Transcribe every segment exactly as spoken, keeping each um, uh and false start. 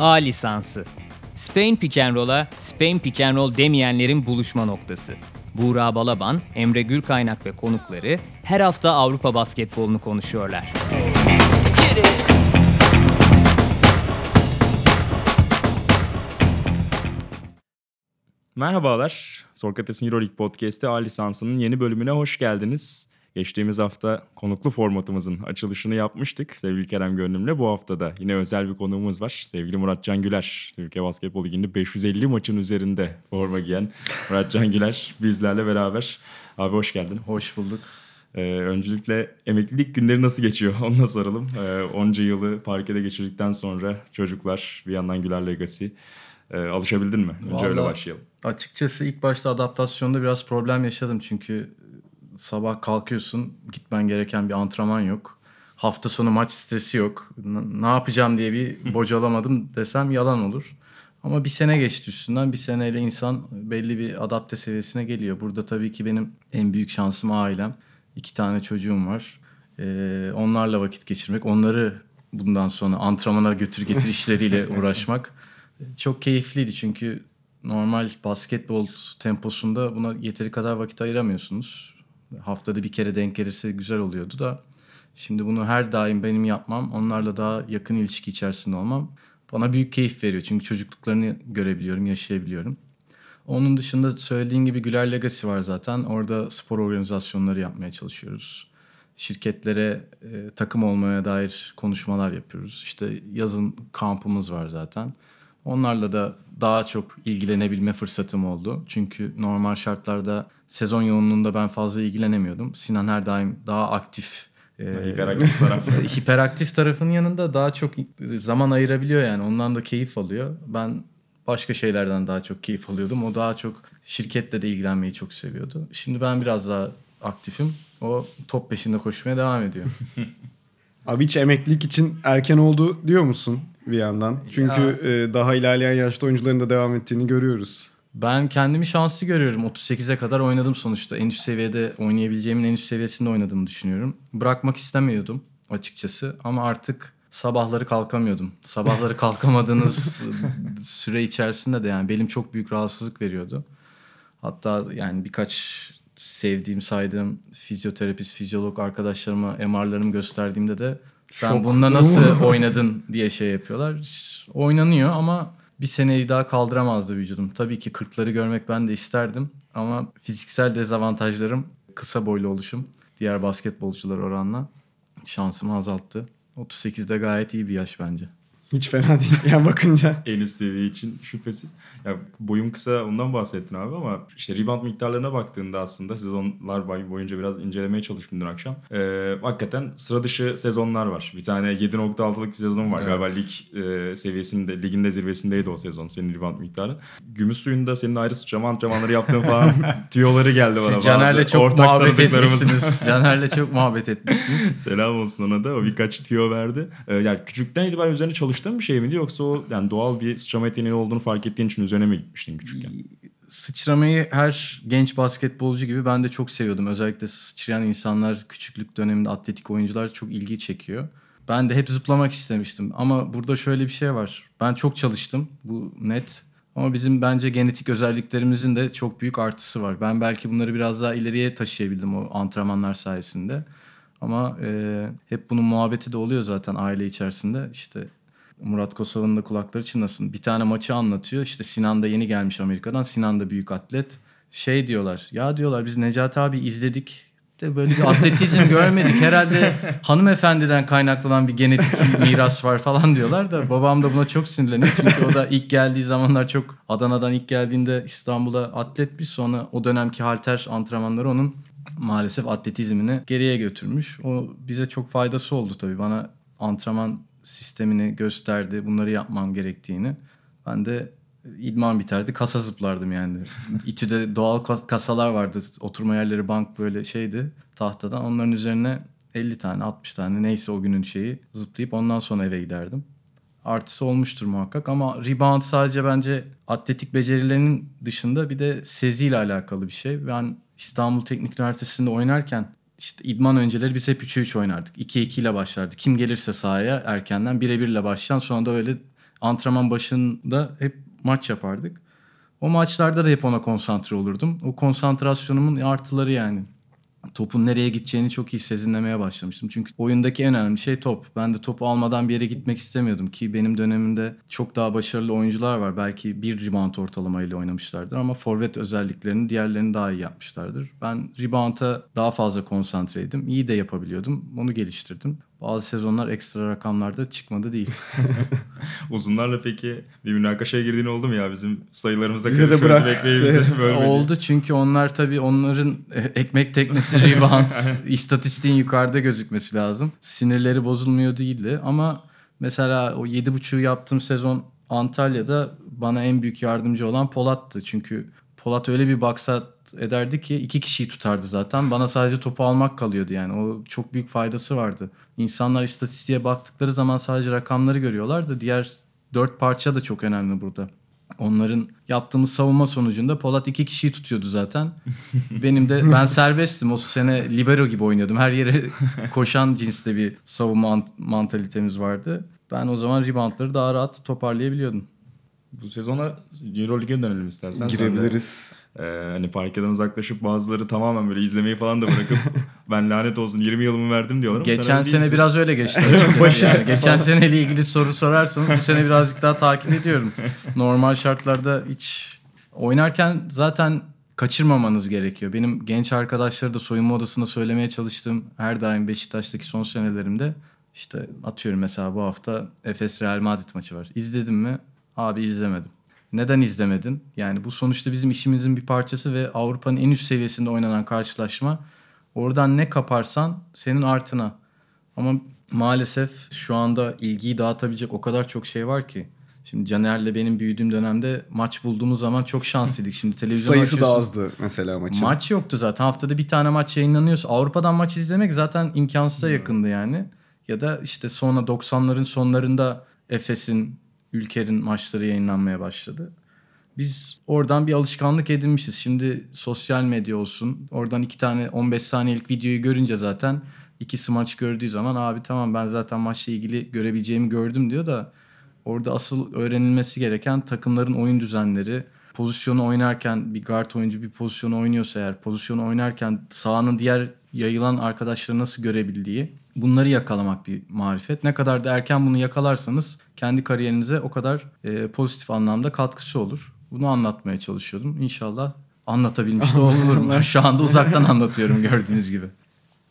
A lisansı. Spain Pick and Roll'a Spain Pick and Roll demeyenlerin buluşma noktası. Burak Balaban, Emre Gülkaynak ve konukları her hafta Avrupa basketbolunu konuşuyorlar. Merhabalar, Sokrates'in EuroLeague Podcast'ı A lisansının yeni bölümüne hoş geldiniz. Geçtiğimiz hafta konuklu formatımızın açılışını yapmıştık sevgili Kerem Gönlüm'le. Bu hafta da yine özel bir konuğumuz var. Sevgili Murat Can Güler, Türkiye Basketbol Ligi'nde beş yüz elli maçın üzerinde forma giyen Murat Can Güler bizlerle beraber. Abi hoş geldin. Hoş bulduk. Ee, öncelikle emeklilik günleri nasıl geçiyor? Onunla soralım. Ee, onca yılı parkede geçirdikten sonra çocuklar, bir yandan Güler Legacy. Ee, alışabildin mi? Önce Vallahi, öyle başlayalım. Açıkçası ilk başta adaptasyonda biraz problem yaşadım çünkü... Sabah kalkıyorsun, gitmen gereken bir antrenman yok. Hafta sonu maç stresi yok. N- ne yapacağım diye bir bocalamadım desem yalan olur. Ama bir sene geçti üstünden. Bir seneyle insan belli bir adapte seviyesine geliyor. Burada tabii ki benim en büyük şansım ailem. İki tane çocuğum var. Ee, onlarla vakit geçirmek, onları bundan sonra antrenmana götür getir işleriyle uğraşmak çok keyifliydi. Çünkü normal basketbol temposunda buna yeteri kadar vakit ayıramıyorsunuz. Haftada bir kere denk gelirse güzel oluyordu da şimdi bunu her daim benim yapmam, onlarla daha yakın ilişki içerisinde olmam bana büyük keyif veriyor. Çünkü çocukluklarını görebiliyorum, yaşayabiliyorum. Onun dışında söylediğin gibi Güler Legacy var zaten. Orada spor organizasyonları yapmaya çalışıyoruz. Şirketlere e, takım olmaya dair konuşmalar yapıyoruz. İşte yazın kampımız var zaten. Onlarla da daha çok ilgilenebilme fırsatım oldu. Çünkü normal şartlarda sezon yoğunluğunda ben fazla ilgilenemiyordum. Sinan her daim daha aktif, hiperaktif, e, taraf. hiperaktif tarafın yanında daha çok zaman ayırabiliyor yani. Ondan da keyif alıyor. Ben başka şeylerden daha çok keyif alıyordum. O daha çok şirketle de ilgilenmeyi çok seviyordu. Şimdi ben biraz daha aktifim. O top peşinde koşmaya devam ediyor. Abi hiç emeklilik için erken oldu diyor musun bir yandan? Çünkü ya, daha ilerleyen yaşta oyuncuların da devam ettiğini görüyoruz. Ben kendimi şanslı görüyorum. otuz sekize kadar oynadım sonuçta. En üst seviyede oynayabileceğimin en üst seviyesinde oynadığımı düşünüyorum. Bırakmak istemiyordum açıkçası ama artık sabahları kalkamıyordum. Sabahları kalkamadığınız süre içerisinde de yani belim çok büyük rahatsızlık veriyordu. Hatta yani birkaç sevdiğim, saydığım fizyoterapist, fizyolog arkadaşlarıma M R'larımı gösterdiğimde de sen Şok. bununla nasıl oynadın diye şey yapıyorlar. Oynanıyor ama bir seneyi daha kaldıramazdı vücudum. Tabii ki kırkları görmek ben de isterdim ama fiziksel dezavantajlarım, kısa boylu oluşum diğer basketbolcular oranla şansımı azalttı. otuz sekizde gayet iyi bir yaş bence. Hiç fena değil yani bakınca. En üst seviye için şüphesiz. Ya boyum kısa, ondan bahsettin abi ama işte rebound miktarlarına baktığında aslında sezonlar boyunca biraz incelemeye çalıştım dün akşam. Ee, hakikaten sıra dışı sezonlar var. Bir tane yedi virgül altılık bir sezonum var. Evet. Galiba lig e, seviyesinde, ligin de zirvesindeydi o sezon senin rebound miktarı. Gümüş suyunda senin ayrı sıçrama antrenmanları yaptığın falan tüyoları geldi bana. Siz Caner'le çok Ortak muhabbet etmişsiniz. Caner'le çok muhabbet etmişsiniz. Selam olsun ona da. O birkaç tüyo verdi. Ee, yani küçükten itibaren üzerine çalıştım. Bir şey miydi yoksa o yani doğal bir sıçrama yeteneği olduğunu fark ettiğin için üzerine mi gitmiştin küçükken? Sıçramayı her genç basketbolcu gibi ben de çok seviyordum. Özellikle sıçrayan insanlar, küçüklük döneminde atletik oyuncular çok ilgi çekiyor. Ben de hep zıplamak istemiştim ama burada şöyle bir şey var. Ben çok çalıştım, bu net. Ama bizim bence genetik özelliklerimizin de çok büyük artısı var. Ben belki bunları biraz daha ileriye taşıyabildim o antrenmanlar sayesinde. Ama e, hep bunun muhabbeti de oluyor zaten aile içerisinde. İşte Murat Kosova'nın da kulakları çınlasın. Bir tane maçı anlatıyor. İşte Sinan da yeni gelmiş Amerika'dan. Sinan da büyük atlet. Şey diyorlar. Ya diyorlar biz Necati abi izledik de böyle bir atletizm görmedik. Herhalde hanımefendiden kaynaklanan bir genetik miras var falan diyorlar da babam da buna çok sinirleniyor. Çünkü o da ilk geldiği zamanlar çok Adana'dan ilk geldiğinde İstanbul'a atletmiş. Sonra o dönemki halter antrenmanları onun maalesef atletizmini geriye götürmüş. O bize çok faydası oldu tabii. Bana antrenman sistemini gösterdi. Bunları yapmam gerektiğini. Ben de idman biterdi. Kasa zıplardım yani. İTÜ'de doğal kasalar vardı. Oturma yerleri bank böyle şeydi. Tahtadan. Onların üzerine elli tane altmış tane neyse o günün şeyi zıplayıp ondan sonra eve giderdim. Artısı olmuştur muhakkak ama rebound sadece bence atletik becerilerinin dışında bir de seziyle alakalı bir şey. Ben İstanbul Teknik Üniversitesi'nde oynarken İşte idman önceleri biz hep üçe üç oynardık. iki iki ile başlardı. Kim gelirse sahaya erkenden bire bir ile başlayan sonra da öyle antrenman başında hep maç yapardık. O maçlarda da hep ona konsantre olurdum. O konsantrasyonumun artıları yani. Topun nereye gideceğini çok iyi sezinlemeye başlamıştım. Çünkü oyundaki en önemli şey top. Ben de topu almadan bir yere gitmek istemiyordum ki benim dönemimde çok daha başarılı oyuncular var. Belki bir rebound ortalamayla oynamışlardır ama forvet özelliklerini diğerlerini daha iyi yapmışlardır. Ben rebound'a daha fazla konsantreydim. İyi de yapabiliyordum. Onu geliştirdim. Bazı sezonlar ekstra rakamlarda çıkmadı değil. Uzunlarla peki bir münakaşaya girdiğin oldu mu ya? Bizim sayılarımızda karışıyoruz, bekleyin bizi bölmedi. Oldu çünkü onlar tabii onların ekmek teknesi rebound, istatistiğin yukarıda gözükmesi lazım. Sinirleri bozulmuyor değildi ama mesela o yedi buçuğu yaptığım sezon Antalya'da bana en büyük yardımcı olan Polat'tı. Çünkü Polat öyle bir baksa ederdi ki iki kişiyi tutardı zaten. Bana sadece topu almak kalıyordu yani. O çok büyük faydası vardı. İnsanlar istatistiğe baktıkları zaman sadece rakamları görüyorlar da diğer dört parça da çok önemli burada. Onların yaptığımız savunma sonucunda Polat iki kişiyi tutuyordu zaten. Benim de ben serbesttim. O sene libero gibi oynuyordum. Her yere koşan cinsli bir savunma mantalitemiz vardı. Ben o zaman reboundları daha rahat toparlayabiliyordum. Bu sezona EuroLeague'e dönelim istersen. Girebiliriz. Ee, hani parkeden uzaklaşıp bazıları tamamen böyle izlemeyi falan da bırakıp ben lanet olsun yirmi yılımı verdim diyorlar. Geçen sene değilsin. Biraz öyle geçti. yani. Geçen seneyle ilgili soru sorarsanız bu sene birazcık daha takip ediyorum. Normal şartlarda hiç oynarken zaten kaçırmamanız gerekiyor. Benim genç arkadaşları da soyunma odasında söylemeye çalıştığım her daim Beşiktaş'taki son senelerimde işte atıyorum mesela bu hafta Efes Real Madrid maçı var. İzledim mi? Abi izlemedim. Neden izlemedin? Yani bu sonuçta bizim işimizin bir parçası ve Avrupa'nın en üst seviyesinde oynanan karşılaşma. Oradan ne kaparsan senin artına. Ama maalesef şu anda ilgiyi dağıtabilecek o kadar çok şey var ki. Şimdi Caner'le benim büyüdüğüm dönemde maç bulduğumuz zaman çok şanslıydık. Şimdi televizyon sayısı da azdı mesela maçın. Maç yoktu zaten. Haftada bir tane maç yayınlanıyorsa Avrupa'dan maç izlemek zaten imkansıza yakındı yani. Ya da işte sonra doksanların sonlarında Efes'in Ülker'in maçları yayınlanmaya başladı. Biz oradan bir alışkanlık edinmişiz. Şimdi sosyal medya olsun. Oradan iki tane on beş saniyelik videoyu görünce zaten ikisi maç gördüğü zaman abi tamam ben zaten maçla ilgili görebileceğimi gördüm diyor da orada asıl öğrenilmesi gereken takımların oyun düzenleri, pozisyonu oynarken bir guard oyuncu bir pozisyonu oynuyorsa eğer pozisyonu oynarken sahanın diğer yayılan arkadaşları nasıl görebildiği bunları yakalamak bir marifet. Ne kadar da erken bunu yakalarsanız kendi kariyerinize o kadar e, pozitif anlamda katkısı olur. Bunu anlatmaya çalışıyordum. İnşallah anlatabilmiş de olurum. Şu anda uzaktan anlatıyorum gördüğünüz gibi.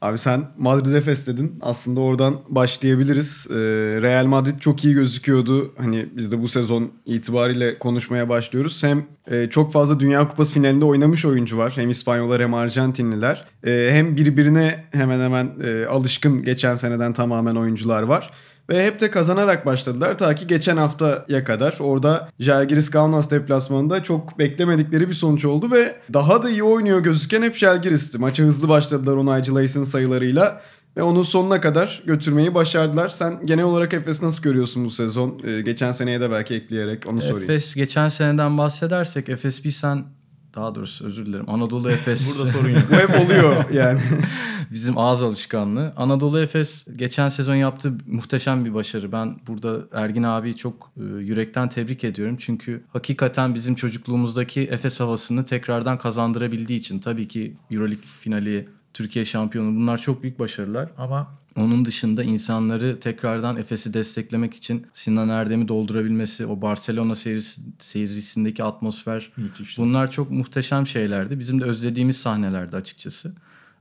Abi sen Madrid Efes dedin. Aslında oradan başlayabiliriz. Ee, Real Madrid çok iyi gözüküyordu. Hani biz de bu sezon itibariyle konuşmaya başlıyoruz. Hem e, çok fazla Dünya Kupası finalinde oynamış oyuncu var. Hem İspanyollar hem Arjantinliler. E, hem birbirine hemen hemen e, alışkın geçen seneden tamamen oyuncular var. Ve hep de kazanarak başladılar ta ki geçen haftaya kadar. Orada Žalgiris Kaunas deplasmanında çok beklemedikleri bir sonuç oldu ve daha da iyi oynuyor gözüken hep Žalgiris'ti. Maça hızlı başladılar Onay Cılays'ın sayılarıyla ve onun sonuna kadar götürmeyi başardılar. Sen genel olarak Efes'i nasıl görüyorsun bu sezon? Ee, geçen seneye de belki ekleyerek onu sorayım. Efes geçen seneden bahsedersek Efes bir sen... Daha doğrusu özür dilerim. Anadolu Efes. Burada sorun yok. Bu hep oluyor yani. Bizim ağız alışkanlığı. Anadolu Efes geçen sezon yaptığı muhteşem bir başarı. Ben burada Ergin abiyi çok e, yürekten tebrik ediyorum. Çünkü hakikaten bizim çocukluğumuzdaki Efes havasını tekrardan kazandırabildiği için. Tabii ki EuroLeague finali, Türkiye şampiyonu bunlar çok büyük başarılar. Ama onun dışında insanları tekrardan Efes'i desteklemek için Sinan Erdem'i doldurabilmesi, o Barcelona serisi, serisindeki atmosfer müthiş. Bunlar çok muhteşem şeylerdi. Bizim de özlediğimiz sahnelerdi açıkçası.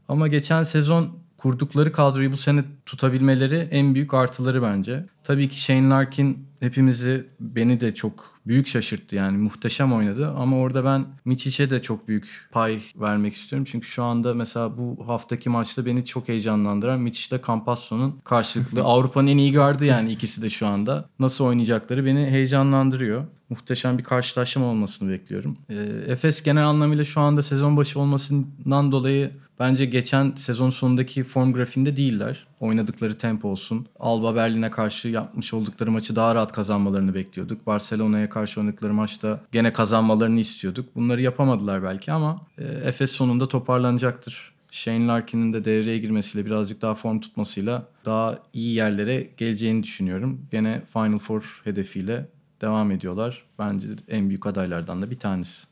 Ama geçen sezon kurdukları kadroyu bu sene tutabilmeleri en büyük artıları bence. Tabii ki Shane Larkin hepimizi, beni de çok büyük şaşırttı yani muhteşem oynadı. Ama orada ben Miçic'e de çok büyük pay vermek istiyorum. Çünkü şu anda mesela bu haftaki maçta beni çok heyecanlandıran Miçic ile Campazzo'nun karşılıklı Avrupa'nın en iyi gardı yani ikisi de şu anda. Nasıl oynayacakları beni heyecanlandırıyor. Muhteşem bir karşılaşma olmasını bekliyorum. E, Efes genel anlamıyla şu anda sezon başı olmasından dolayı bence geçen sezon sonundaki form grafiğinde değiller. Oynadıkları tempo olsun. Alba Berlin'e karşı yapmış oldukları maçı daha rahat kazanmalarını bekliyorduk. Barcelona'ya karşı oynadıkları maçta gene kazanmalarını istiyorduk. Bunları yapamadılar belki ama e, Efes sonunda toparlanacaktır. Shane Larkin'in de devreye girmesiyle birazcık daha form tutmasıyla daha iyi yerlere geleceğini düşünüyorum. Gene Final Four hedefiyle devam ediyorlar. Bence en büyük adaylardan da bir tanesi.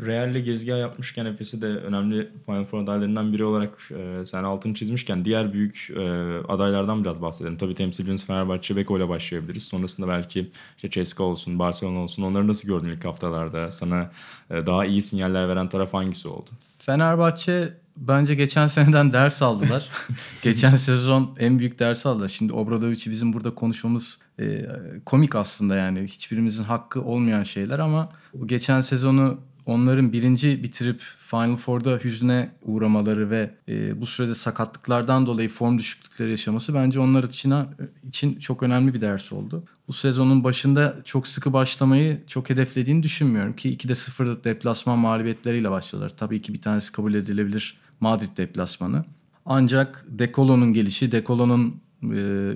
Real'le gezgah yapmışken Efes'i de önemli Final Four adaylarından biri olarak e, sen altını çizmişken diğer büyük e, adaylardan biraz bahsedelim. Tabii temsilcimiz Fenerbahçe Beko ile başlayabiliriz. Sonrasında belki işte C S K A olsun, Barcelona olsun, onları nasıl gördün ilk haftalarda? Sana e, daha iyi sinyaller veren taraf hangisi oldu? Fenerbahçe bence geçen seneden ders aldılar. Geçen sezon en büyük dersi aldılar. Şimdi Obradović'i bizim burada konuşmamız e, komik aslında yani. Hiçbirimizin hakkı olmayan şeyler ama geçen sezonu onların birinci bitirip Final Four'da hüzne uğramaları ve e, bu sürede sakatlıklardan dolayı form düşüklükleri yaşaması bence onlar için, için çok önemli bir ders oldu. Bu sezonun başında çok sıkı başlamayı çok hedeflediğini düşünmüyorum ki ikide sıfır deplasman mağlubiyetleriyle başladılar. Tabii ki bir tanesi kabul edilebilir, Madrid deplasmanı. Ancak Decolo'nun gelişi, Decolo'nun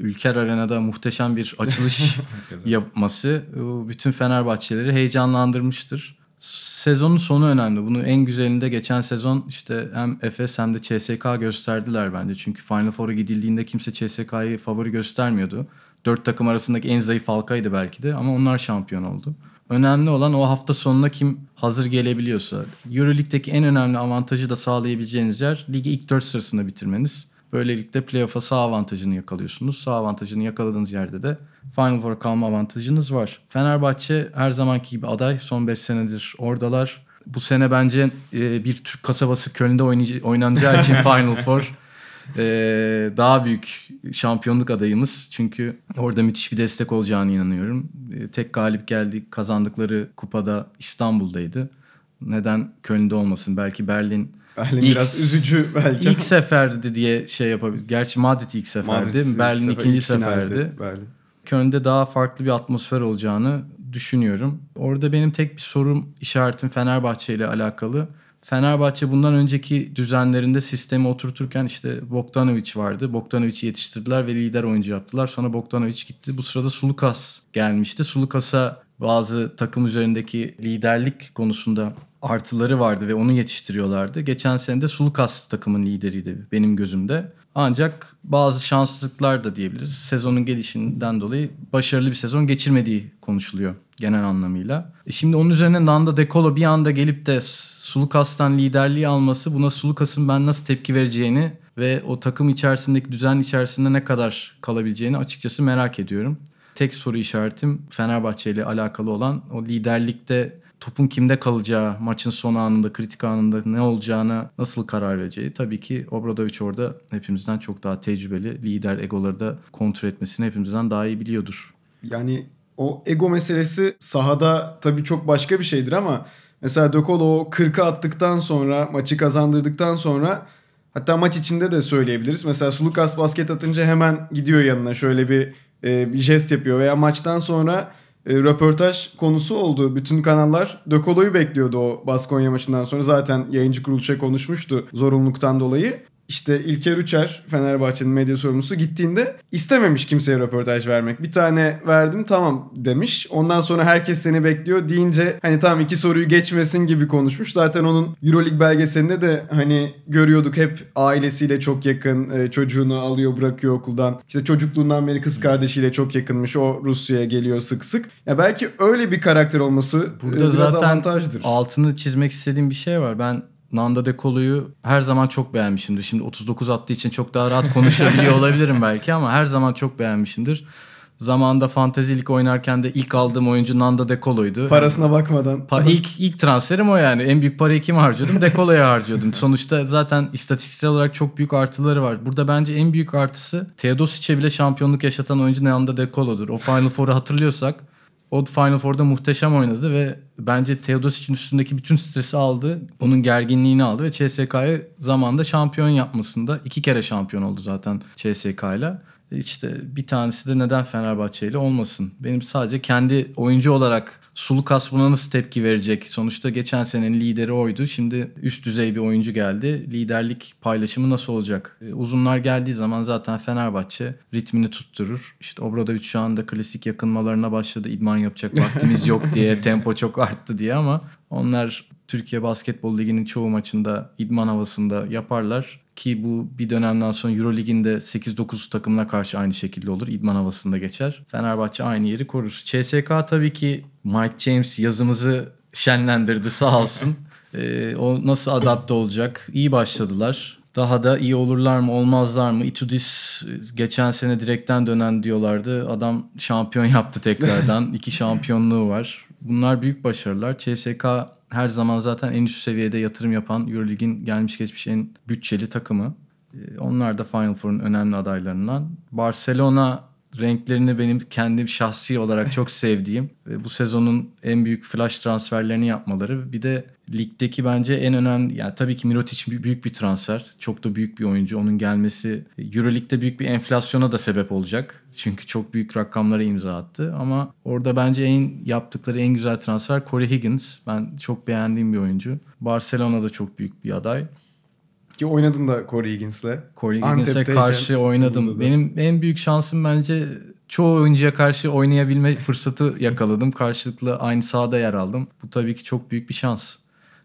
Ülker Arena'da muhteşem bir açılış yapması bütün Fenerbahçeleri heyecanlandırmıştır. Sezonun sonu önemli. Bunu en güzelinde geçen sezon işte hem Efes hem de C S K A gösterdiler bence. Çünkü Final Four'a gidildiğinde kimse C S K A'yı favori göstermiyordu. Dört takım arasındaki en zayıf halkaydı belki de ama onlar şampiyon oldu. Önemli olan o hafta sonuna kim hazır gelebiliyorsa. EuroLeague'deki en önemli avantajı da sağlayabileceğiniz yer ligi ilk dört sırasında bitirmeniz. Böylelikle playoff'a sağ avantajını yakalıyorsunuz. Sağ avantajını yakaladığınız yerde de Final Four'a kalma avantajınız var. Fenerbahçe her zamanki gibi aday. Son beş senedir oradalar. Bu sene bence e, bir Türk kasabası Köln'de oynay- oynanacağı için Final Four e, daha büyük şampiyonluk adayımız. Çünkü orada müthiş bir destek olacağına inanıyorum. E, tek galip geldi, kazandıkları kupada İstanbul'daydı. Neden Köln'de olmasın? Belki Berlin... Berlin ilk, biraz üzücü belki. İlk seferdi diye şey yapabiliriz. Gerçi Madrid ilk seferdi. Madrid, Berlin sefer, ikinci seferdi. Berlin. Köln'de daha farklı bir atmosfer olacağını düşünüyorum. Orada benim tek bir sorum işaretim Fenerbahçe ile alakalı. Fenerbahçe bundan önceki düzenlerinde sistemi oturturken işte Bogdanović vardı. Bogdanovic'i yetiştirdiler ve lider oyuncu yaptılar. Sonra Bogdanović gitti. Bu sırada Sulukas gelmişti. Sulukas'a bazı takım üzerindeki liderlik konusunda artıları vardı ve onu yetiştiriyorlardı. Geçen sene de Sulukas takımın lideriydi benim gözümde. Ancak bazı şanssızlıklar da diyebiliriz. Sezonun gelişinden dolayı başarılı bir sezon geçirmediği konuşuluyor genel anlamıyla. E şimdi onun üzerine Nando Decolo bir anda gelip de Sulukas'tan liderliği alması, buna Sulukas'ın ben nasıl tepki vereceğini ve o takım içerisindeki düzen içerisinde ne kadar kalabileceğini açıkçası merak ediyorum. Tek soru işaretim Fenerbahçe ile alakalı olan o liderlikte topun kimde kalacağı, maçın son anında, kritik anında ne olacağına nasıl karar vereceği. Tabii ki Obradović orada hepimizden çok daha tecrübeli, lider egoları da kontrol etmesini hepimizden daha iyi biliyordur. Yani o ego meselesi sahada tabii çok başka bir şeydir ama mesela Decolo kırka attıktan sonra, maçı kazandırdıktan sonra hatta maç içinde de söyleyebiliriz. Mesela Sulukas basket atınca hemen gidiyor yanına şöyle bir, e, bir jest yapıyor veya maçtan sonra E, röportaj konusu oldu. Bütün kanallar Decolo'yu bekliyordu o Baskonya maçından sonra. Zaten yayıncı kuruluşa konuşmuştu zorunluluktan dolayı. İşte İlker Üçer, Fenerbahçe'nin medya sorumlusu gittiğinde istememiş kimseye röportaj vermek. Bir tane verdim tamam demiş. Ondan sonra herkes seni bekliyor deyince hani tamam iki soruyu geçmesin gibi konuşmuş. Zaten onun EuroLeague belgeselinde de hani görüyorduk hep ailesiyle çok yakın. Çocuğunu alıyor bırakıyor okuldan. İşte çocukluğundan beri kız kardeşiyle çok yakınmış. O Rusya'ya geliyor sık sık. Ya belki öyle bir karakter olması burada biraz zaten avantajdır. Altını çizmek istediğim bir şey var. Ben Nando Decolo'yu her zaman çok beğenmişimdir. Şimdi otuz dokuz attığı için çok daha rahat konuşabiliyor olabilirim belki ama her zaman çok beğenmişimdir. Zamanında Fantezi Lig oynarken de ilk aldığım oyuncu Nando Decolo'ydu. Parasına bakmadan. Pa- ilk, ilk transferim o yani. En büyük parayı kime harcıyordum? Decolo'ya harcıyordum. Sonuçta zaten istatistiksel olarak çok büyük artıları var. Burada bence en büyük artısı Teodosic'e bile şampiyonluk yaşatan oyuncu Nando Decolo'dur. O Final Four'u hatırlıyorsak o Final Four'da muhteşem oynadı ve bence Teodosic'in üstündeki bütün stresi aldı. Onun gerginliğini aldı ve C S K A'yı zamanında şampiyon yapmasında iki kere şampiyon oldu zaten C S K A'yla. İşte bir tanesi de neden Fenerbahçe'yle olmasın? Benim sadece kendi oyuncu olarak Sulukas buna nasıl tepki verecek? Sonuçta geçen senenin lideri oydu. Şimdi üst düzey bir oyuncu geldi. Liderlik paylaşımı nasıl olacak? Uzunlar geldiği zaman zaten Fenerbahçe ritmini tutturur. İşte Obradović şu anda klasik yakınmalarına başladı. İdman yapacak vaktimiz yok diye, tempo çok arttı diye ama onlar Türkiye Basketbol Ligi'nin çoğu maçında idman havasında yaparlar. Ki bu bir dönemden sonra EuroLig'inde sekiz dokuz takımına karşı aynı şekilde olur. İdman havasında geçer. Fenerbahçe aynı yeri korur. C S K tabii ki Mike James yazımızı şenlendirdi sağ olsun. ee, o nasıl adapte olacak? İyi başladılar. Daha da iyi olurlar mı, olmazlar mı? Itoudis geçen sene direkten dönen diyorlardı. Adam şampiyon yaptı tekrardan. İki şampiyonluğu var. Bunlar büyük başarılar. C S K her zaman zaten en üst seviyede yatırım yapan EuroLig'in gelmiş geçmiş en bütçeli takımı. Onlar da Final Four'un önemli adaylarından. Barcelona renklerini benim kendim şahsi olarak çok sevdiğim ve bu sezonun en büyük flash transferlerini yapmaları. Bir de ligdeki bence en önemli, yani tabii ki Mirotic büyük bir transfer. Çok da büyük bir oyuncu. Onun gelmesi EuroLig'de büyük bir enflasyona da sebep olacak. Çünkü çok büyük rakamlara imza attı. Ama orada bence en yaptıkları en güzel transfer Corey Higgins. Ben çok beğendiğim bir oyuncu. Barcelona'da çok büyük bir aday. Ki oynadın da Corey Higgins'le. Corey Higgins'e karşı oynadım. Benim en büyük şansım bence çoğu oyuncuya karşı oynayabilme fırsatı yakaladım. Karşılıklı aynı sahada yer aldım. Bu tabii ki çok büyük bir şans.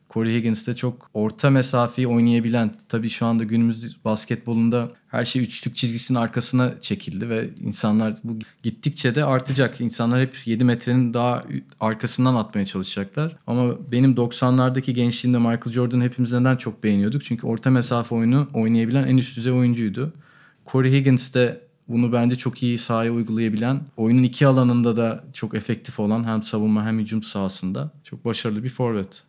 Corey Higgins de çok orta mesafeyi oynayabilen, tabii şu anda günümüz basketbolunda her şey üçlük çizgisinin arkasına çekildi ve insanlar bu gittikçe de artacak. İnsanlar hep yedi metrenin daha arkasından atmaya çalışacaklar. Ama benim doksanlardaki gençliğimde Michael Jordan hepimizden çok beğeniyorduk. Çünkü orta mesafe oyunu oynayabilen en üst düzey oyuncuydu. Corey Higgins de bunu bence çok iyi sahaya uygulayabilen, oyunun iki alanında da çok efektif olan, hem savunma hem hücum sahasında çok başarılı bir forvet.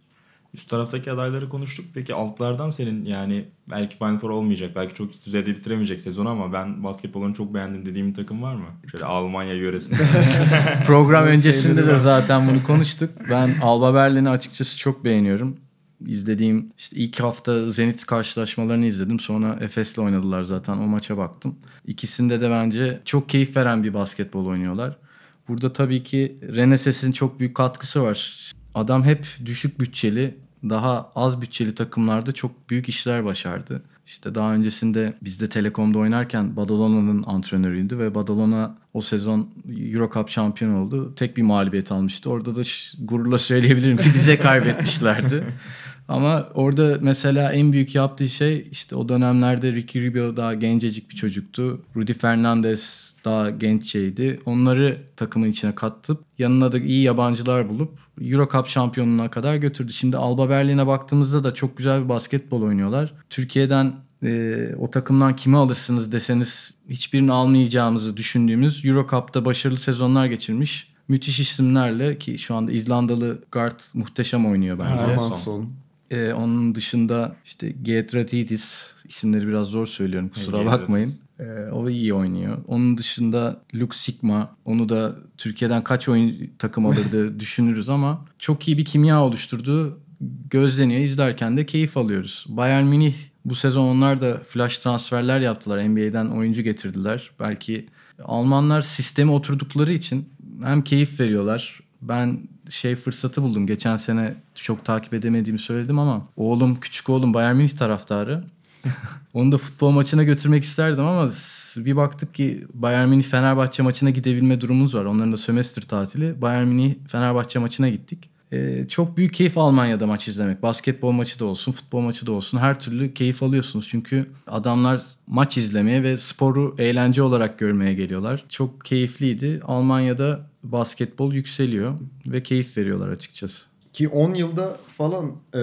Üst taraftaki adayları konuştuk. Peki altlardan senin, yani belki Final Four olmayacak, belki çok üst düzeyde bitiremeyecek sezonu ama ben basketbolunu çok beğendim dediğim bir takım var mı? Şöyle Almanya yöresinde. Program öncesinde de zaten bunu konuştuk. Ben Alba Berlin'i açıkçası çok beğeniyorum. İzlediğim işte ilk hafta Zenit karşılaşmalarını izledim. Sonra Efes'le oynadılar zaten. O maça baktım. İkisinde de bence çok keyif veren bir basketbol oynuyorlar. Burada tabii ki Renes'in çok büyük katkısı var. Adam hep düşük bütçeli, daha az bütçeli takımlarda çok büyük işler başardı. İşte daha öncesinde bizde Telekom'da oynarken Badalona'nın antrenörüydü ve Badalona o sezon EuroCup şampiyon oldu. Tek bir mağlubiyet almıştı. Orada da ş- gururla söyleyebilirim ki bize kaybetmişlerdi. Ama orada mesela en büyük yaptığı şey, işte o dönemlerde Ricky Rubio daha gencecik bir çocuktu. Rudy Fernandez daha genççeydi. Onları takımın içine kattı. Yanına da iyi yabancılar bulup EuroCup şampiyonluğuna kadar götürdü. Şimdi Alba Berlin'e baktığımızda da çok güzel bir basketbol oynuyorlar. Türkiye'den Ee, o takımdan kimi alırsınız deseniz hiçbirini almayacağımızı düşündüğümüz, EuroCup'ta başarılı sezonlar geçirmiş müthiş isimlerle, ki şu anda İzlandalı guard muhteşem oynuyor bence. Son. Ee, onun dışında işte Giedraitis, isimleri biraz zor söylüyorum kusura hey, bakmayın. Ee, o iyi oynuyor. Onun dışında Luke Sigma, onu da Türkiye'den kaç oyun takım alırdı düşünürüz ama çok iyi bir kimya oluşturdu. Gözleniyor, izlerken de keyif alıyoruz. Bayern Münih bu sezon, onlar da flash transferler yaptılar. N B A'den oyuncu getirdiler. Belki Almanlar sisteme oturdukları için hem keyif veriyorlar. Ben şey fırsatı buldum. Geçen sene çok takip edemediğimi söyledim ama oğlum, küçük oğlum Bayern Münih taraftarı. Onu da futbol maçına götürmek isterdim ama bir baktık ki Bayern Münih Fenerbahçe maçına gidebilme durumumuz var. Onların da sömestr tatili. Bayern Münih Fenerbahçe maçına gittik. Ee, çok büyük keyif Almanya'da maç izlemek. Basketbol maçı da olsun, futbol maçı da olsun. Her türlü keyif alıyorsunuz. Çünkü adamlar maç izlemeye ve sporu eğlence olarak görmeye geliyorlar. Çok keyifliydi. Almanya'da basketbol yükseliyor ve keyif veriyorlar açıkçası. Ki on yılda falan e,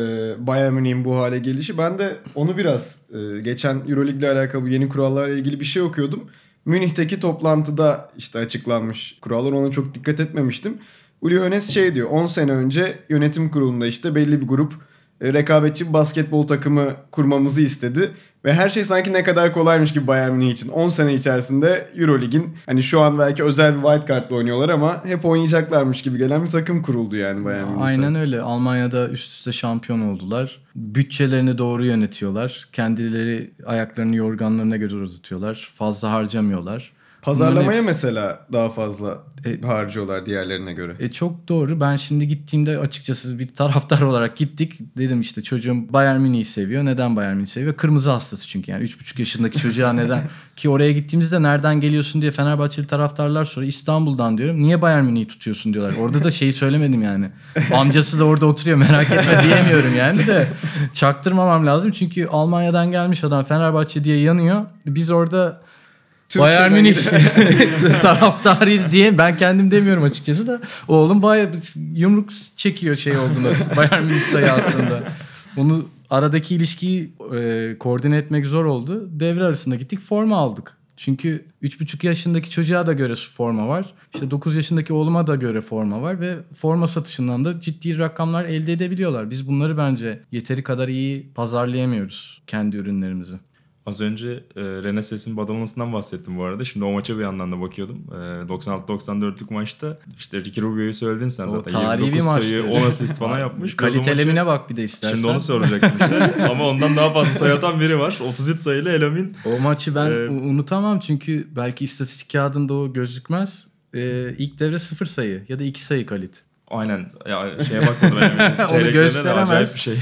Bayern Münih'in bu hale gelişi. Ben de onu biraz e, geçen EuroLig'le alakalı yeni kurallarla ilgili bir şey okuyordum. Münih'teki toplantıda işte açıklanmış kurallar. Ona çok dikkat etmemiştim. Uli Hoeneß şey diyor, on sene önce yönetim kurulunda işte belli bir grup rekabetçi bir basketbol takımı kurmamızı istedi. Ve her şey sanki ne kadar kolaymış gibi Bayern Münih için. on sene içerisinde EuroLig'in, hani şu an belki özel bir wild card'la oynuyorlar ama hep oynayacaklarmış gibi gelen bir takım kuruldu yani Bayern Münih'te. Aynen öyle. Almanya'da üst üste şampiyon oldular. Bütçelerini doğru yönetiyorlar. Kendileri ayaklarını yorganlarına göre uzatıyorlar. Fazla harcamıyorlar. Pazarlamaya hepsi... mesela daha fazla e, harcıyorlar diğerlerine göre. E, çok doğru. Ben şimdi gittiğimde açıkçası bir taraftar olarak gittik. Dedim işte çocuğum Bayern Münih'i seviyor. Neden Bayern Münih'i seviyor? Kırmızı hastası çünkü yani. üç buçuk yaşındaki çocuğa neden? Ki oraya gittiğimizde nereden geliyorsun diye Fenerbahçeli taraftarlar sonra İstanbul'dan diyorum. Niye Bayern Münih'i tutuyorsun diyorlar. Orada da şeyi söylemedim yani. Amcası da orada oturuyor merak etme diyemiyorum yani de. Çaktırmamam lazım. Çünkü Almanya'dan gelmiş adam Fenerbahçe diye yanıyor. Biz orada... Türkiye'den Bayern Münih taraftarıyız diye ben kendim demiyorum açıkçası da oğlum bayağı yumruk çekiyor şey olduğunda Bayern Münih sayı altında. Bunu aradaki ilişkiyi e, koordine etmek zor oldu. Devre arasında gittik forma aldık. Çünkü üç buçuk yaşındaki çocuğa da göre forma var. İşte dokuz yaşındaki oğluma da göre forma var ve forma satışından da ciddi rakamlar elde edebiliyorlar. Biz bunları bence yeteri kadar iyi pazarlayamıyoruz kendi ürünlerimizi. Az önce e, Rennes'in Badalona'sından bahsettim bu arada. Şimdi o maça bir yandan da bakıyordum. E, doksan altı doksan dörtlük maçta işte Ricky Rubio'yu söyledin sen o zaten. yirmi dokuz sayı, on asist falan yapmış. Khalid El-Amin'e bak bir de istersen. Şimdi onu soracaktım işte. Ama ondan daha fazla sayı atan biri var. otuz üç sayılı El-Amin. O maçı ben ee, unutamam çünkü belki istatistik kağıdında o gözükmez. Ee, ilk devre sıfır sayı ya da iki sayı Khalid. Aynen. Ya şeye bakmadım. Onu gösteremez. Bir şey.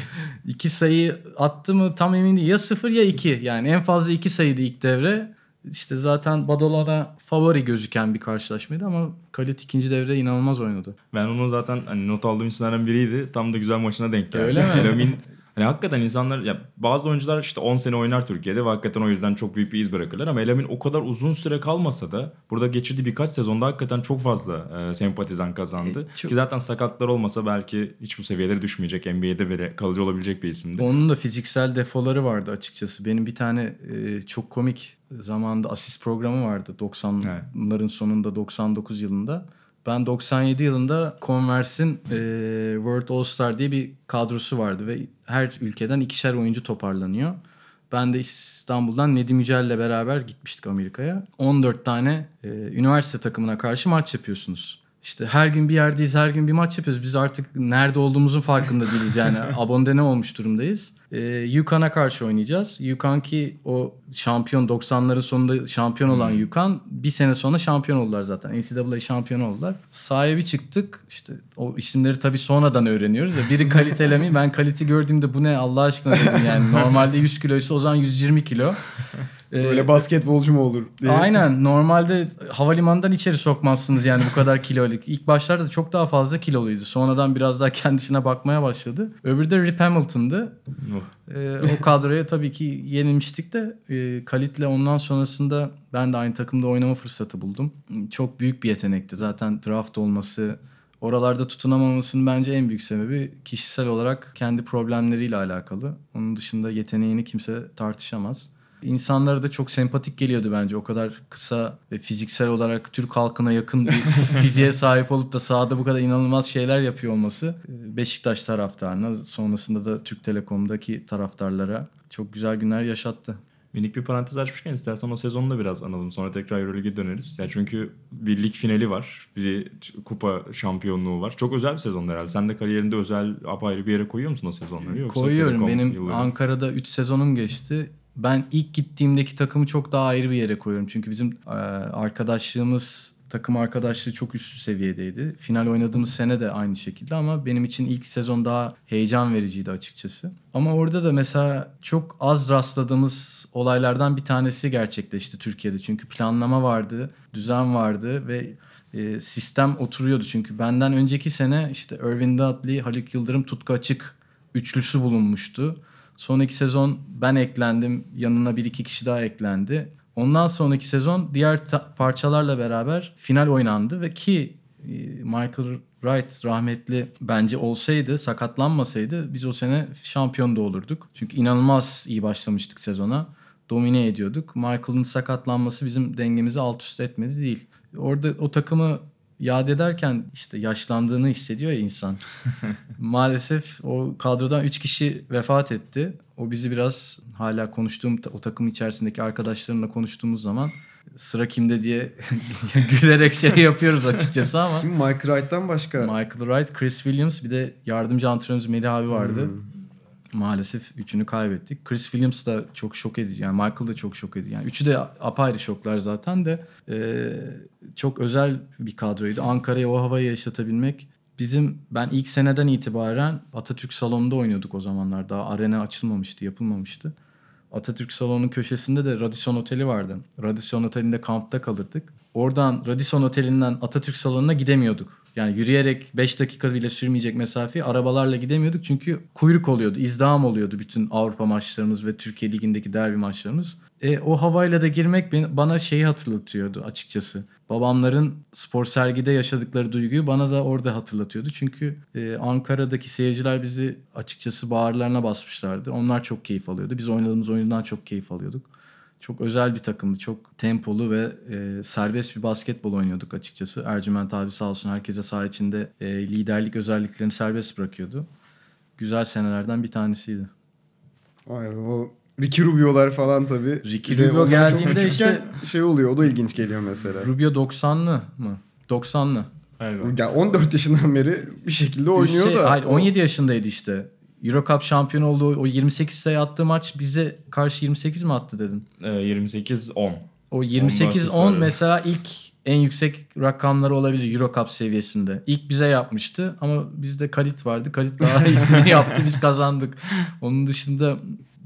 İki sayı attı mı tam emin değil. Ya sıfır ya iki. Yani en fazla iki sayıydı ilk devre. İşte zaten Badalona favori gözüken bir karşılaşmaydı ama Khalid ikinci devre inanılmaz oynadı. Ben onu zaten hani not aldığım isimlerden biriydi. Tam da güzel maçına denk geldi. Öyle mi? Lamin hani hakikaten insanlar ya bazı oyuncular işte on sene oynar Türkiye'de ve hakikaten o yüzden çok büyük bir iz bırakırlar ama El-Amin o kadar uzun süre kalmasa da burada geçirdiği birkaç sezonda hakikaten çok fazla e, sempatizan kazandı. E, çok... Ki zaten sakatlar olmasa belki hiç bu seviyelere düşmeyecek N B A'de bile kalıcı olabilecek bir isimdi. Onun da fiziksel defoları vardı açıkçası. Benim bir tane e, çok komik zamanında asist programı vardı doksanların evet. sonunda doksan dokuz yılında. Ben doksan yedi yılında Converse'in e, World All Star diye bir kadrosu vardı ve her ülkeden ikişer oyuncu toparlanıyor. Ben de İstanbul'dan Nedim Yücel'le beraber gitmiştik Amerika'ya. on dört tane e, üniversite takımına karşı maç yapıyorsunuz. İşte her gün bir yerdeyiz, her gün bir maç yapıyoruz. Biz artık nerede olduğumuzun farkında değiliz yani. Abondene olmuş durumdayız. E, Yukon'a karşı oynayacağız. Yukon ki o şampiyon, doksanların sonunda şampiyon olan hmm. Yukon bir sene sonra şampiyon oldular zaten. N C A A şampiyon oldular. Sahibi çıktık. İşte o isimleri tabii sonradan öğreniyoruz ya. Biri Khalid El-Amin. Ben Khalit'i gördüğümde bu ne Allah aşkına dedim yani. Normalde yüz kiloysa o zaman yüz yirmi kilo. Böyle basketbolcu mu olur diye. Aynen. Normalde havalimanından içeri sokmazsınız yani bu kadar kiloluk. İlk başlarda da çok daha fazla kiloluydu. Sonradan biraz daha kendisine bakmaya başladı. Öbürü de Rip Hamilton'dı. ee, o kadroya tabii ki yenilmiştik de e, Khalit'le ondan sonrasında ben de aynı takımda oynama fırsatı buldum. Çok büyük bir yetenekti. Zaten draft olması, oralarda tutunamamasının bence en büyük sebebi kişisel olarak kendi problemleriyle alakalı. Onun dışında yeteneğini kimse tartışamaz. İnsanlara da çok sempatik geliyordu bence. O kadar kısa ve fiziksel olarak Türk halkına yakın bir fiziğe sahip olup da sahada bu kadar inanılmaz şeyler yapıyor olması. Beşiktaş taraftarına, sonrasında da Türk Telekom'daki taraftarlara çok güzel günler yaşattı. Minik bir parantez açmışken istersen o sezonu da biraz analım. Sonra tekrar EuroLeague'e döneriz. Yani çünkü bir lig finali var. Bir kupa şampiyonluğu var. Çok özel bir sezon herhalde. Sen de kariyerinde özel apayrı bir yere koyuyor musun o sezonları? Yoksa koyuyorum. Telekom benim yılları. Ankara'da üç sezonum geçti. Ben ilk gittiğimdeki takımı çok daha ayrı bir yere koyuyorum. Çünkü bizim arkadaşlığımız, takım arkadaşlığı çok üst seviyedeydi. Final oynadığımız sene de aynı şekilde ama benim için ilk sezon daha heyecan vericiydi açıkçası. Ama orada da mesela çok az rastladığımız olaylardan bir tanesi gerçekleşti Türkiye'de. Çünkü planlama vardı, düzen vardı ve sistem oturuyordu. Çünkü benden önceki sene işte Irvin Dudley, Haluk Yıldırım, Tutku Açık üçlüsü bulunmuştu. Sonraki sezon ben eklendim. Yanına bir iki kişi daha eklendi. Ondan sonraki sezon diğer ta- parçalarla beraber final oynandı. Ve ki Michael Wright rahmetli bence olsaydı, sakatlanmasaydı biz o sene şampiyon da olurduk. Çünkü inanılmaz iyi başlamıştık sezona. Domine ediyorduk. Michael'ın sakatlanması bizim dengemizi alt üst etmedi değil. Orada o takımı yad ederken işte yaşlandığını hissediyor ya insan. Maalesef o kadrodan üç kişi vefat etti. O bizi biraz hala konuştuğum o takım içerisindeki arkadaşlarımla konuştuğumuz zaman sıra kimde diye gülerek şey yapıyoruz açıkçası ama. Kim? Michael Wright'tan başka. Michael Wright, Chris Williams bir de yardımcı antrenörümüz Melih abi vardı. Hmm. maalesef üçünü kaybettik. Chris Williams da çok şok edici. Yani Michael da çok şok edici. Yani üçü de apayrı şoklar zaten de e, çok özel bir kadroydu. Ankara'ya o havayı yaşatabilmek. Bizim ben ilk seneden itibaren Atatürk Salon'da oynuyorduk o zamanlar. Daha arena açılmamıştı, yapılmamıştı. Atatürk Salon'un köşesinde de Radisson Oteli vardı. Radisson Oteli'nde kampta kalırdık. Oradan Radisson Oteli'nden Atatürk Salonu'na gidemiyorduk. Yani yürüyerek beş dakika bile sürmeyecek mesafeyi arabalarla gidemiyorduk. Çünkü kuyruk oluyordu, izdiham oluyordu bütün Avrupa maçlarımız ve Türkiye Ligi'ndeki derbi maçlarımız. E, o havayla da girmek bana şeyi hatırlatıyordu açıkçası. Babamların spor sergide yaşadıkları duyguyu bana da orada hatırlatıyordu. Çünkü e, Ankara'daki seyirciler bizi açıkçası bağırlarına basmışlardı. Onlar çok keyif alıyordu. Biz oynadığımız oyundan çok keyif alıyorduk. Çok özel bir takımdı. Çok tempolu ve e, serbest bir basketbol oynuyorduk açıkçası. Ercüment abi sağ olsun herkese saha içinde e, liderlik özelliklerini serbest bırakıyordu. Güzel senelerden bir tanesiydi. Ay o Ricky Rubio'lar falan tabii. Ricky de Rubio geldiğinde işte şey oluyor. O da ilginç geliyor mesela. Rubio doksanlı mı? doksanlı. Hayır, ya on dört yaşından beri bir şekilde oynuyor şey, da. Hayır, on yedi yaşındaydı işte. EuroCup şampiyon olduğu o yirmi sekiz sayı attığı maç bize karşı yirmi sekiz mi attı dedin? E, yirmi sekiz on. O yirmi sekiz on mesela ilk en yüksek rakamları olabilir EuroCup seviyesinde. İlk bize yapmıştı ama bizde Khalid vardı. Khalid daha iyisini yaptı, biz kazandık. Onun dışında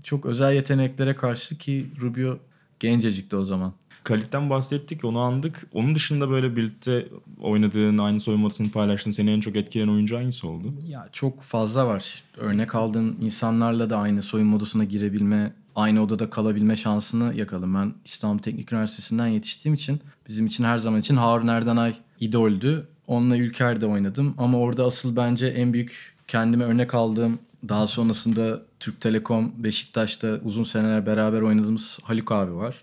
çok özel yeteneklere karşı ki Rubio gencecikti o zaman. Khalid'den bahsettik, onu andık. Onun dışında böyle birlikte oynadığın, aynı soyunma odasını paylaştığın, seni en çok etkileyen oyuncu hangisi oldu? Ya çok fazla var. Örnek aldığın insanlarla da aynı soyunma odasına girebilme, aynı odada kalabilme şansını yakaladım. Ben İstanbul Teknik Üniversitesi'nden yetiştiğim için bizim için her zaman için Harun Erdenay idoldü. Onunla Ülker'de oynadım ama orada asıl bence en büyük kendime örnek aldığım, daha sonrasında Türk Telekom, Beşiktaş'ta uzun seneler beraber oynadığımız Haluk abi var.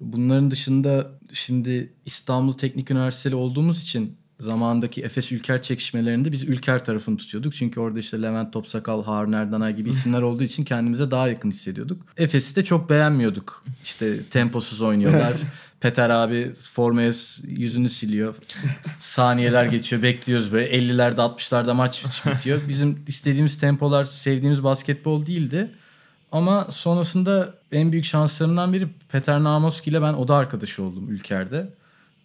Bunların dışında şimdi İstanbul Teknik Üniversitesi olduğumuz için zamandaki Efes Ülker çekişmelerinde biz Ülker tarafını tutuyorduk. Çünkü orada işte Levent Topsakal, Harun Erdanay gibi isimler olduğu için kendimize daha yakın hissediyorduk. Efes'i de çok beğenmiyorduk. İşte temposuz oynuyorlar. Peter abi formaya yüzünü siliyor. Saniyeler geçiyor, bekliyoruz böyle. ellilerde altmışlarda maç bitiyor. Bizim istediğimiz tempolar, sevdiğimiz basketbol değildi. Ama sonrasında en büyük şanslarımdan biri Peter Namoski ile ben oda arkadaşı oldum Ülker'de.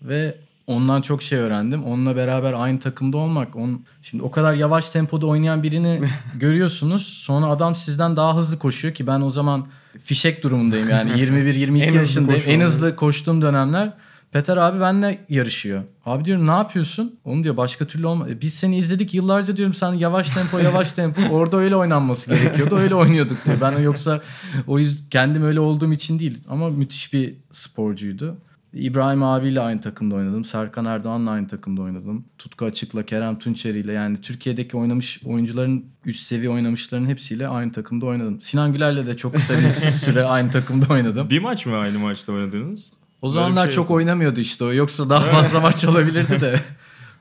Ve ondan çok şey öğrendim. Onunla beraber aynı takımda olmak. Onun... Şimdi o kadar yavaş tempoda oynayan birini görüyorsunuz. Sonra adam sizden daha hızlı koşuyor ki ben o zaman fişek durumundayım. Yani yirmi bir yirmi iki yaşındayım. En hızlı koştuğum dönemler. Peter abi benimle yarışıyor. Abi diyorum ne yapıyorsun? Onu diyor başka türlü olmaz. E, biz seni izledik yıllarca diyorum sen yavaş tempo yavaş tempo. Orada öyle oynanması gerekiyordu. Öyle oynuyorduk diyor. Ben yoksa o yüzden kendim öyle olduğum için değil. ama müthiş bir sporcuydu. İbrahim abiyle aynı takımda oynadım. Serkan Erdoğan'la aynı takımda oynadım. Tutku Açık'la, Kerem Tunçeri'yle yani Türkiye'deki oynamış oyuncuların üst seviye oynamışların hepsiyle aynı takımda oynadım. Sinan Güler'le de çok kısa bir süre aynı takımda oynadım. Bir maç mı aynı maçta oynadınız? O zamanlar şey çok yapalım. Oynamıyordu işte o. Yoksa daha fazla maç olabilirdi de.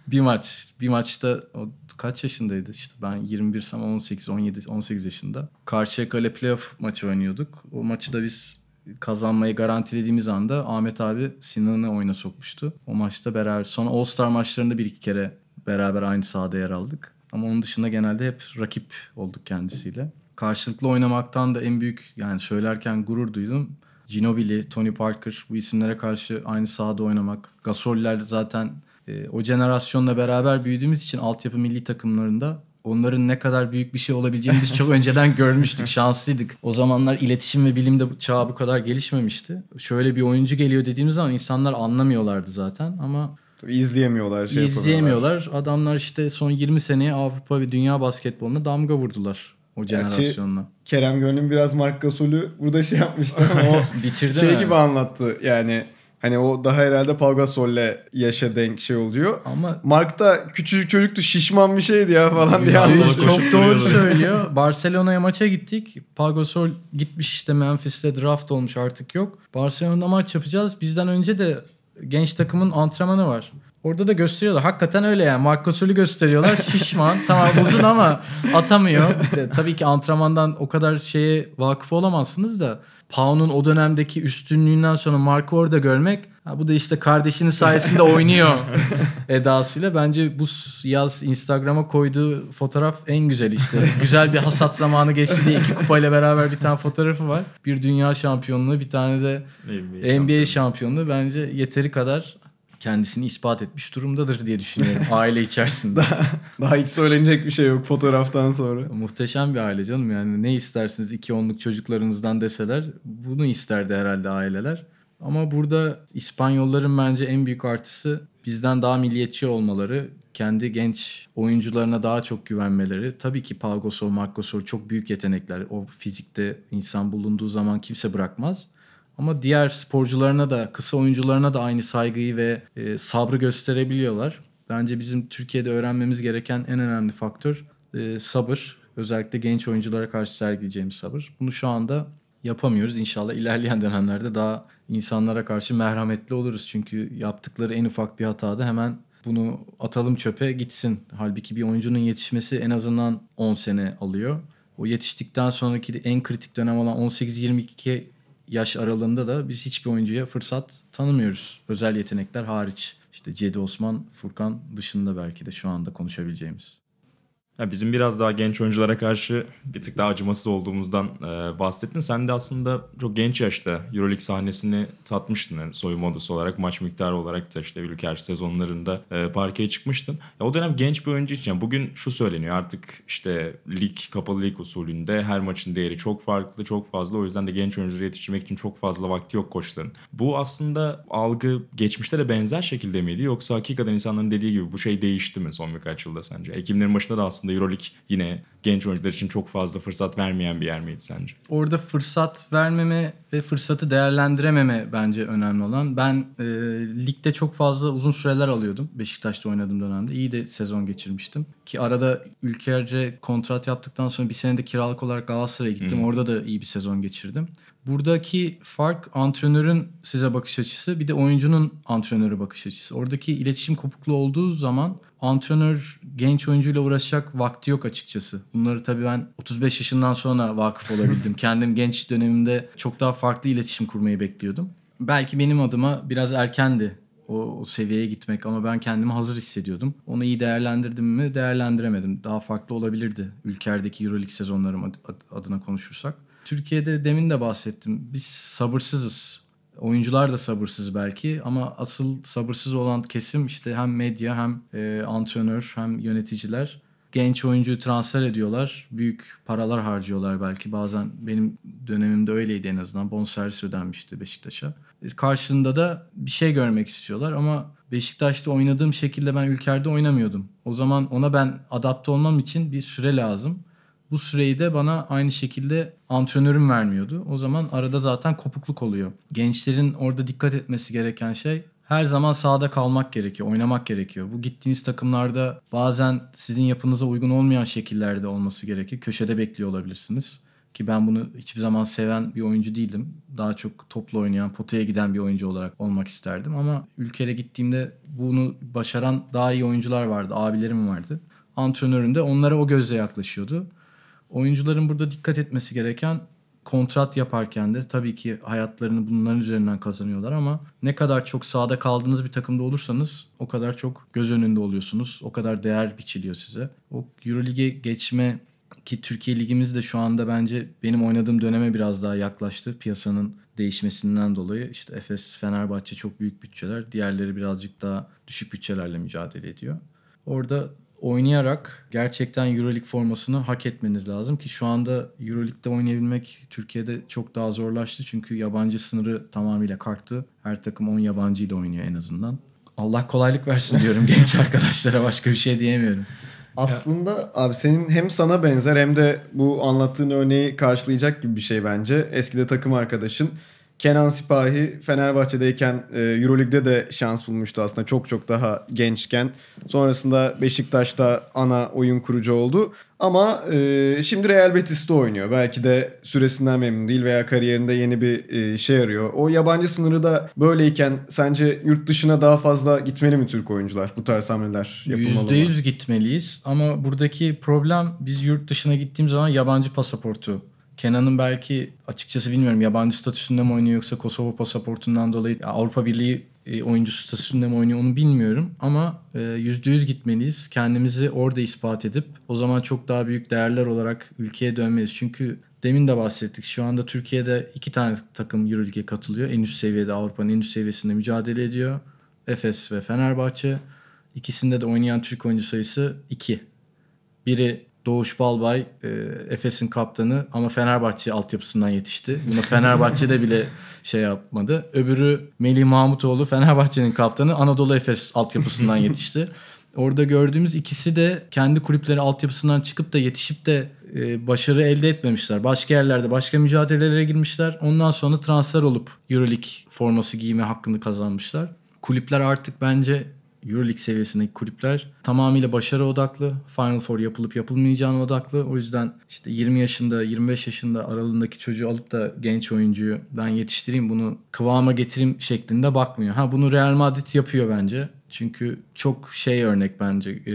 bir maç. Bir maçta o kaç yaşındaydı? İşte ben yirmi birsem on sekiz on yedi on sekiz yaşında. Karşıyaka ile playoff maçı oynuyorduk. O maçı da biz kazanmayı garantilediğimiz anda Ahmet abi Sinan'ı oyuna sokmuştu. O maçta beraber. Sonra All Star maçlarında bir iki kere beraber aynı sahada yer aldık. Ama onun dışında genelde hep rakip olduk kendisiyle. Karşılıklı oynamaktan da en büyük yani söylerken gurur duydum. Ginobili, Tony Parker bu isimlere karşı aynı sahada oynamak. Gasol'ler zaten e, o jenerasyonla beraber büyüdüğümüz için altyapı milli takımlarında onların ne kadar büyük bir şey olabileceğini biz çok önceden görmüştük. Şanslıydık. O zamanlar iletişim ve bilim de çağı bu kadar gelişmemişti. Şöyle bir oyuncu geliyor dediğimiz zaman insanlar anlamıyorlardı zaten ama... Tabii izleyemiyorlar. Şey izleyemiyorlar. Adamlar işte son yirmi seneye Avrupa ve dünya basketboluna damga vurdular. O jenerasyonla. Kerem Gönlüm biraz Mark Gasol'ü burada şey yapmıştı ama o bitirdi şey yani. Gibi anlattı yani hani o daha herhalde Pau Gasol'le yaşa denk şey oluyor. Ama Mark da küçücük çocuktu şişman bir şeydi ya falan diye anlattı. Çok doğru söylüyor. Barcelona'ya maça gittik. Pau Gasol gitmiş işte Memphis'te draft olmuş artık yok. Barcelona'da maç yapacağız. Bizden önce de genç takımın antrenmanı var. Orada da gösteriyorlar. Hakikaten öyle yani. Marc Gasol'ü gösteriyorlar. Şişman. Tamam uzun ama atamıyor. Tabii ki antrenmandan o kadar şeye vakıf olamazsınız da Pau'nun o dönemdeki üstünlüğünden sonra Mark'ı orada görmek, ha bu da işte kardeşinin sayesinde oynuyor edasıyla. Bence bu yaz Instagram'a koyduğu fotoğraf en güzel işte. Güzel bir hasat zamanı geçti diye iki kupayla beraber bir tane fotoğrafı var. Bir dünya şampiyonluğu, bir tane de N B A, N B A şampiyonluğu. şampiyonluğu. Bence yeteri kadar kendisini ispat etmiş durumdadır diye düşünüyorum aile içerisinde. daha, daha hiç söylenecek bir şey yok fotoğraftan sonra. Muhteşem bir aile canım, yani ne istersiniz iki onluk çocuklarınızdan deseler bunu isterdi herhalde aileler. Ama burada İspanyolların bence en büyük artısı bizden daha milliyetçi olmaları, kendi genç oyuncularına daha çok güvenmeleri. Tabii ki Pau Gasol, Marc Gasol çok büyük yetenekler. O fizikte insan bulunduğu zaman kimse bırakmaz. Ama diğer sporcularına da, kısa oyuncularına da aynı saygıyı ve e, sabrı gösterebiliyorlar. Bence bizim Türkiye'de öğrenmemiz gereken en önemli faktör e, sabır. Özellikle genç oyunculara karşı sergileyeceğimiz sabır. Bunu şu anda yapamıyoruz. İnşallah ilerleyen dönemlerde daha insanlara karşı merhametli oluruz. Çünkü yaptıkları en ufak bir hatada hemen bunu atalım çöpe gitsin. Halbuki bir oyuncunun yetişmesi en azından on sene alıyor. O yetiştikten sonraki en kritik dönem olan on sekiz yirmi iki yaş aralığında da biz hiçbir oyuncuya fırsat tanımıyoruz. Özel yetenekler hariç. İşte Cedi Osman, Furkan dışında belki de şu anda konuşabileceğimiz. Ya bizim biraz daha genç oyunculara karşı bir tık daha acımasız olduğumuzdan e, bahsettin. Sen de aslında çok genç yaşta EuroLeague sahnesini tatmıştın. Yani soyunma odası olarak, maç miktarı olarak da işte ülker sezonlarında e, parkeye çıkmıştın. Ya o dönem genç bir oyuncu için yani bugün şu söyleniyor artık, işte lig, kapalı lig usulünde her maçın değeri çok farklı, çok fazla. O yüzden de genç oyuncuları yetiştirmek için çok fazla vakti yok koçların. Bu aslında algı geçmişte de benzer şekilde miydi? Yoksa hakikaten insanların dediği gibi bu şey değişti mi son birkaç yılda sence? Ekimlerin başında da aslında EuroLeague yine genç oyuncular için çok fazla fırsat vermeyen bir yer miydi sence? Orada fırsat vermeme ve fırsatı değerlendirememe bence önemli olan. Ben e, ligde çok fazla uzun süreler alıyordum. Beşiktaş'ta oynadığım dönemde iyi de sezon geçirmiştim. Ki arada Ülker'e kontrat yaptıktan sonra bir senede kiralık olarak Galatasaray'a gittim. Hmm. Orada da iyi bir sezon geçirdim. Buradaki fark antrenörün size bakış açısı, bir de oyuncunun antrenöre bakış açısı. Oradaki iletişim kopukluğu olduğu zaman antrenör genç oyuncuyla uğraşacak vakti yok açıkçası. Bunları tabii ben otuz beş yaşından sonra vakıf olabildim. Kendim genç dönemimde çok daha farklı iletişim kurmayı bekliyordum. Belki benim adıma biraz erkendi o, o seviyeye gitmek ama ben kendimi hazır hissediyordum. Onu iyi değerlendirdim mi? Değerlendiremedim. Daha farklı olabilirdi ülkelerdeki EuroLeague sezonlarım adına konuşursak. Türkiye'de demin de bahsettim. Biz sabırsızız. Oyuncular da sabırsız belki ama asıl sabırsız olan kesim işte hem medya hem e, antrenör hem yöneticiler. Genç oyuncuyu transfer ediyorlar. Büyük paralar harcıyorlar belki. Bazen benim dönemimde öyleydi en azından. Bonservis ödenmişti Beşiktaş'a. Karşılığında da bir şey görmek istiyorlar ama Beşiktaş'ta oynadığım şekilde ben ülkerde oynamıyordum. O zaman ona ben adapte olmam için bir süre lazım. Bu süreyi de bana aynı şekilde antrenörüm vermiyordu. O zaman arada zaten kopukluk oluyor. Gençlerin orada dikkat etmesi gereken şey her zaman sahada kalmak gerekiyor, oynamak gerekiyor. Bu gittiğiniz takımlarda bazen sizin yapınıza uygun olmayan şekillerde olması gerekir. Köşede bekliyor olabilirsiniz. Ki ben bunu hiçbir zaman seven bir oyuncu değildim. Daha çok topla oynayan, potaya giden bir oyuncu olarak olmak isterdim. Ama ülkeye gittiğimde bunu başaran daha iyi oyuncular vardı, abilerim vardı. Antrenörüm de onlara o gözle yaklaşıyordu. Oyuncuların burada dikkat etmesi gereken, kontrat yaparken de tabii ki hayatlarını bunların üzerinden kazanıyorlar ama ne kadar çok sahada kaldığınız bir takımda olursanız o kadar çok göz önünde oluyorsunuz. O kadar değer biçiliyor size. O EuroLeague'e geçme ki Türkiye Ligimiz de şu anda bence benim oynadığım döneme biraz daha yaklaştı. Piyasanın değişmesinden dolayı işte Efes, Fenerbahçe çok büyük bütçeler. Diğerleri birazcık daha düşük bütçelerle mücadele ediyor. Orada oynayarak gerçekten EuroLeague formasını hak etmeniz lazım ki şu anda EuroLeague'de oynayabilmek Türkiye'de çok daha zorlaştı. Çünkü yabancı sınırı tamamıyla kalktı. Her takım on yabancı ile oynuyor en azından. Allah kolaylık versin diyorum genç arkadaşlara, başka bir şey diyemiyorum. Aslında abi senin hem sana benzer hem de bu anlattığın örneği karşılayacak gibi bir şey bence. Eskide takım arkadaşın Kenan Sipahi Fenerbahçe'deyken EuroLeague'de de şans bulmuştu aslında çok çok daha gençken. Sonrasında Beşiktaş'ta ana oyun kurucu oldu. Ama e, şimdi Real Betis'te oynuyor. Belki de süresinden memnun değil veya kariyerinde yeni bir e, şey arıyor. O yabancı sınırı da böyleyken sence yurt dışına daha fazla gitmeli mi Türk oyuncular? Bu tarz hamleler yapılmalı mı? yüzde yüz gitmeliyiz ama buradaki problem biz yurt dışına gittiğimiz zaman yabancı pasaportu Kenan'ın belki açıkçası bilmiyorum yabancı statüsünde mi oynuyor yoksa Kosova pasaportundan dolayı Avrupa Birliği oyuncusu statüsünde mi oynuyor onu bilmiyorum. Ama yüzde yüz gitmeliyiz. Kendimizi orada ispat edip o zaman çok daha büyük değerler olarak ülkeye dönmeliyiz. Çünkü demin de bahsettik. Şu anda Türkiye'de iki tane takım EuroLeague'e katılıyor. En üst seviyede Avrupa'nın en üst seviyesinde mücadele ediyor. Efes ve Fenerbahçe. İkisinde de oynayan Türk oyuncu sayısı iki. Biri Doğuş Balbay, e, Efes'in kaptanı ama Fenerbahçe altyapısından yetişti. Buna Fenerbahçe'de bile şey yapmadı. Öbürü Melih Mahmutoğlu, Fenerbahçe'nin kaptanı, Anadolu Efes altyapısından yetişti. Orada gördüğümüz ikisi de kendi kulüpleri altyapısından çıkıp da yetişip de e, başarı elde etmemişler. Başka yerlerde başka mücadelelere girmişler. Ondan sonra transfer olup EuroLeague forması giyme hakkını kazanmışlar. Kulüpler artık bence... EuroLeague seviyesindeki kulüpler tamamıyla başarı odaklı. Final Four yapılıp yapılmayacağına odaklı. O yüzden işte yirmi yaşında, yirmi beş yaşında aralığındaki çocuğu alıp da genç oyuncuyu ben yetiştireyim, bunu kıvama getireyim şeklinde bakmıyor. Ha bunu Real Madrid yapıyor bence. Çünkü çok şey örnek bence e,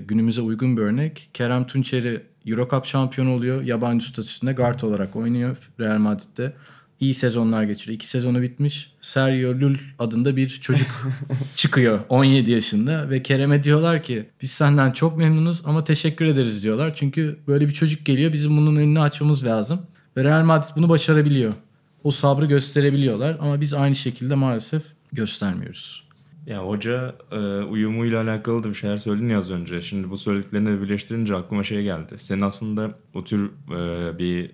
günümüze uygun bir örnek. Kerem Tunçeri EuroCup şampiyonu oluyor. Yabancı statüsünde guard olarak oynuyor Real Madrid'de. İyi sezonlar geçiriyor. İki sezonu bitmiş. Sergio Lul adında bir çocuk çıkıyor on yedi yaşında ve Kerem'e diyorlar ki biz senden çok memnunuz ama teşekkür ederiz diyorlar. Çünkü böyle bir çocuk geliyor, bizim bunun önünü açmamız lazım. Ve Real Madrid bunu başarabiliyor. O sabrı gösterebiliyorlar ama biz aynı şekilde maalesef göstermiyoruz. Ya hoca uyumuyla alakalı da bir şeyler söyledin ya az önce. Şimdi bu söylediklerini de birleştirince aklıma şey geldi. Senin aslında o tür bir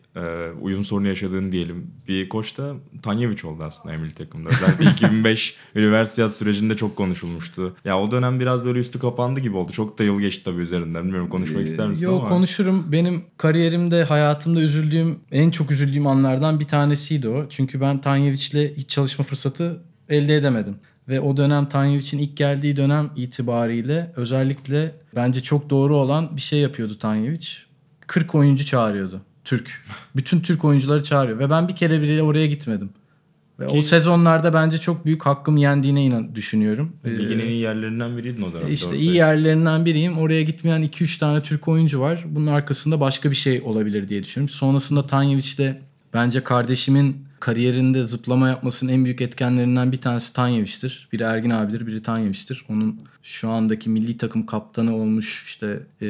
uyum sorunu yaşadığın diyelim. Bir koç da Tanjević oldu aslında milli takımda. Özellikle iki bin beş üniversiyat sürecinde çok konuşulmuştu. Ya o dönem biraz böyle üstü kapandı gibi oldu. Çok da yıl geçti tabii üzerinden. Bilmiyorum konuşmak ee, ister misin yo, ama. Yok konuşurum. Benim kariyerimde, hayatımda üzüldüğüm, en çok üzüldüğüm anlardan bir tanesiydi o. Çünkü ben Tanjević'le hiç çalışma fırsatı elde edemedim. Ve o dönem Tanjević'in ilk geldiği dönem itibariyle özellikle bence çok doğru olan bir şey yapıyordu Tanjević. kırk oyuncu çağırıyordu. Türk. Bütün Türk oyuncuları çağırıyor. Ve ben bir kere bile oraya gitmedim. Ve Ki, o sezonlarda bence çok büyük hakkımı yendiğine inan düşünüyorum. Ligin en iyi yerlerinden biriydin o dönemde. İşte iyi yerlerinden biriyim. Oraya gitmeyen iki üç tane Türk oyuncu var. Bunun arkasında başka bir şey olabilir diye düşünüyorum. Sonrasında Tanjević'de bence kardeşimin kariyerinde zıplama yapmasının en büyük etkenlerinden bir tanesi Tanjević'tir. Biri Ergin abidir, biri Tanjević'tir. Onun şu andaki milli takım kaptanı olmuş, işte e,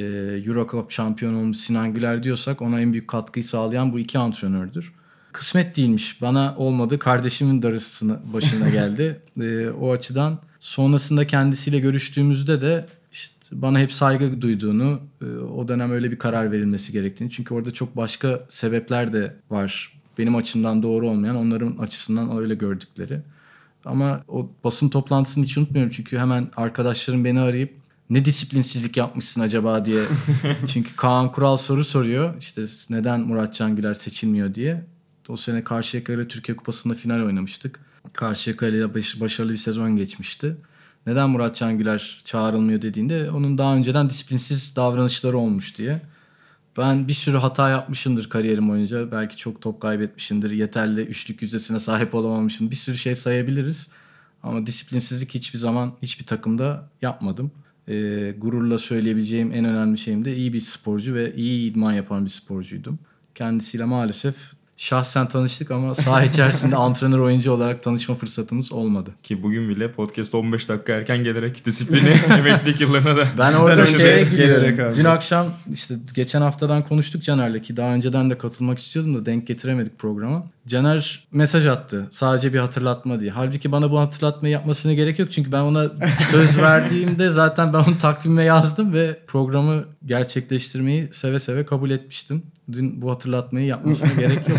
EuroCup şampiyonu olmuş Sinan Güler diyorsak ona en büyük katkıyı sağlayan bu iki antrenördür. Kısmet değilmiş. Bana olmadı. Kardeşimin darısına başına geldi. e, o açıdan sonrasında kendisiyle görüştüğümüzde de işte bana hep saygı duyduğunu, e, o dönem öyle bir karar verilmesi gerektiğini. Çünkü orada çok başka sebepler de var. Benim açımdan doğru olmayan, onların açısından öyle gördükleri. Ama o basın toplantısını hiç unutmuyorum. Çünkü hemen arkadaşlarım beni arayıp ne disiplinsizlik yapmışsın acaba diye. Çünkü Kaan Kural soru soruyor. İşte neden Murat Can Güler seçilmiyor diye. O sene Karşıyaka ile Türkiye Kupası'nda final oynamıştık. Karşıyaka ile başarılı bir sezon geçmişti. Neden Murat Can Güler çağrılmıyor dediğinde onun daha önceden disiplinsiz davranışları olmuş diye. Ben bir sürü hata yapmışımdır kariyerim boyunca. Belki çok top kaybetmişimdir. Yeterli üçlük yüzdesine sahip olamamışım. Bir sürü şey sayabiliriz. Ama disiplinsizlik hiçbir zaman hiçbir takımda yapmadım. Ee, gururla söyleyebileceğim en önemli şeyim de iyi bir sporcu ve iyi idman yapan bir sporcuydum. Kendisiyle maalesef şahsen tanıştık ama saha içerisinde antrenör oyuncu olarak tanışma fırsatımız olmadı. Ki bugün bile podcast on beş dakika erken gelerek disiplini emeklilik yıllarına da... Ben orada şeye gidiyorum. Dün akşam işte geçen haftadan konuştuk Caner'le ki daha önceden de katılmak istiyordum da denk getiremedik programa. Caner mesaj attı sadece bir hatırlatma diye. Halbuki bana bu hatırlatmayı yapmasına gerek yok. Çünkü ben ona söz verdiğimde zaten ben onu takvime yazdım ve programı gerçekleştirmeyi seve seve kabul etmiştim. Dün bu hatırlatmayı yapmasına gerek yok.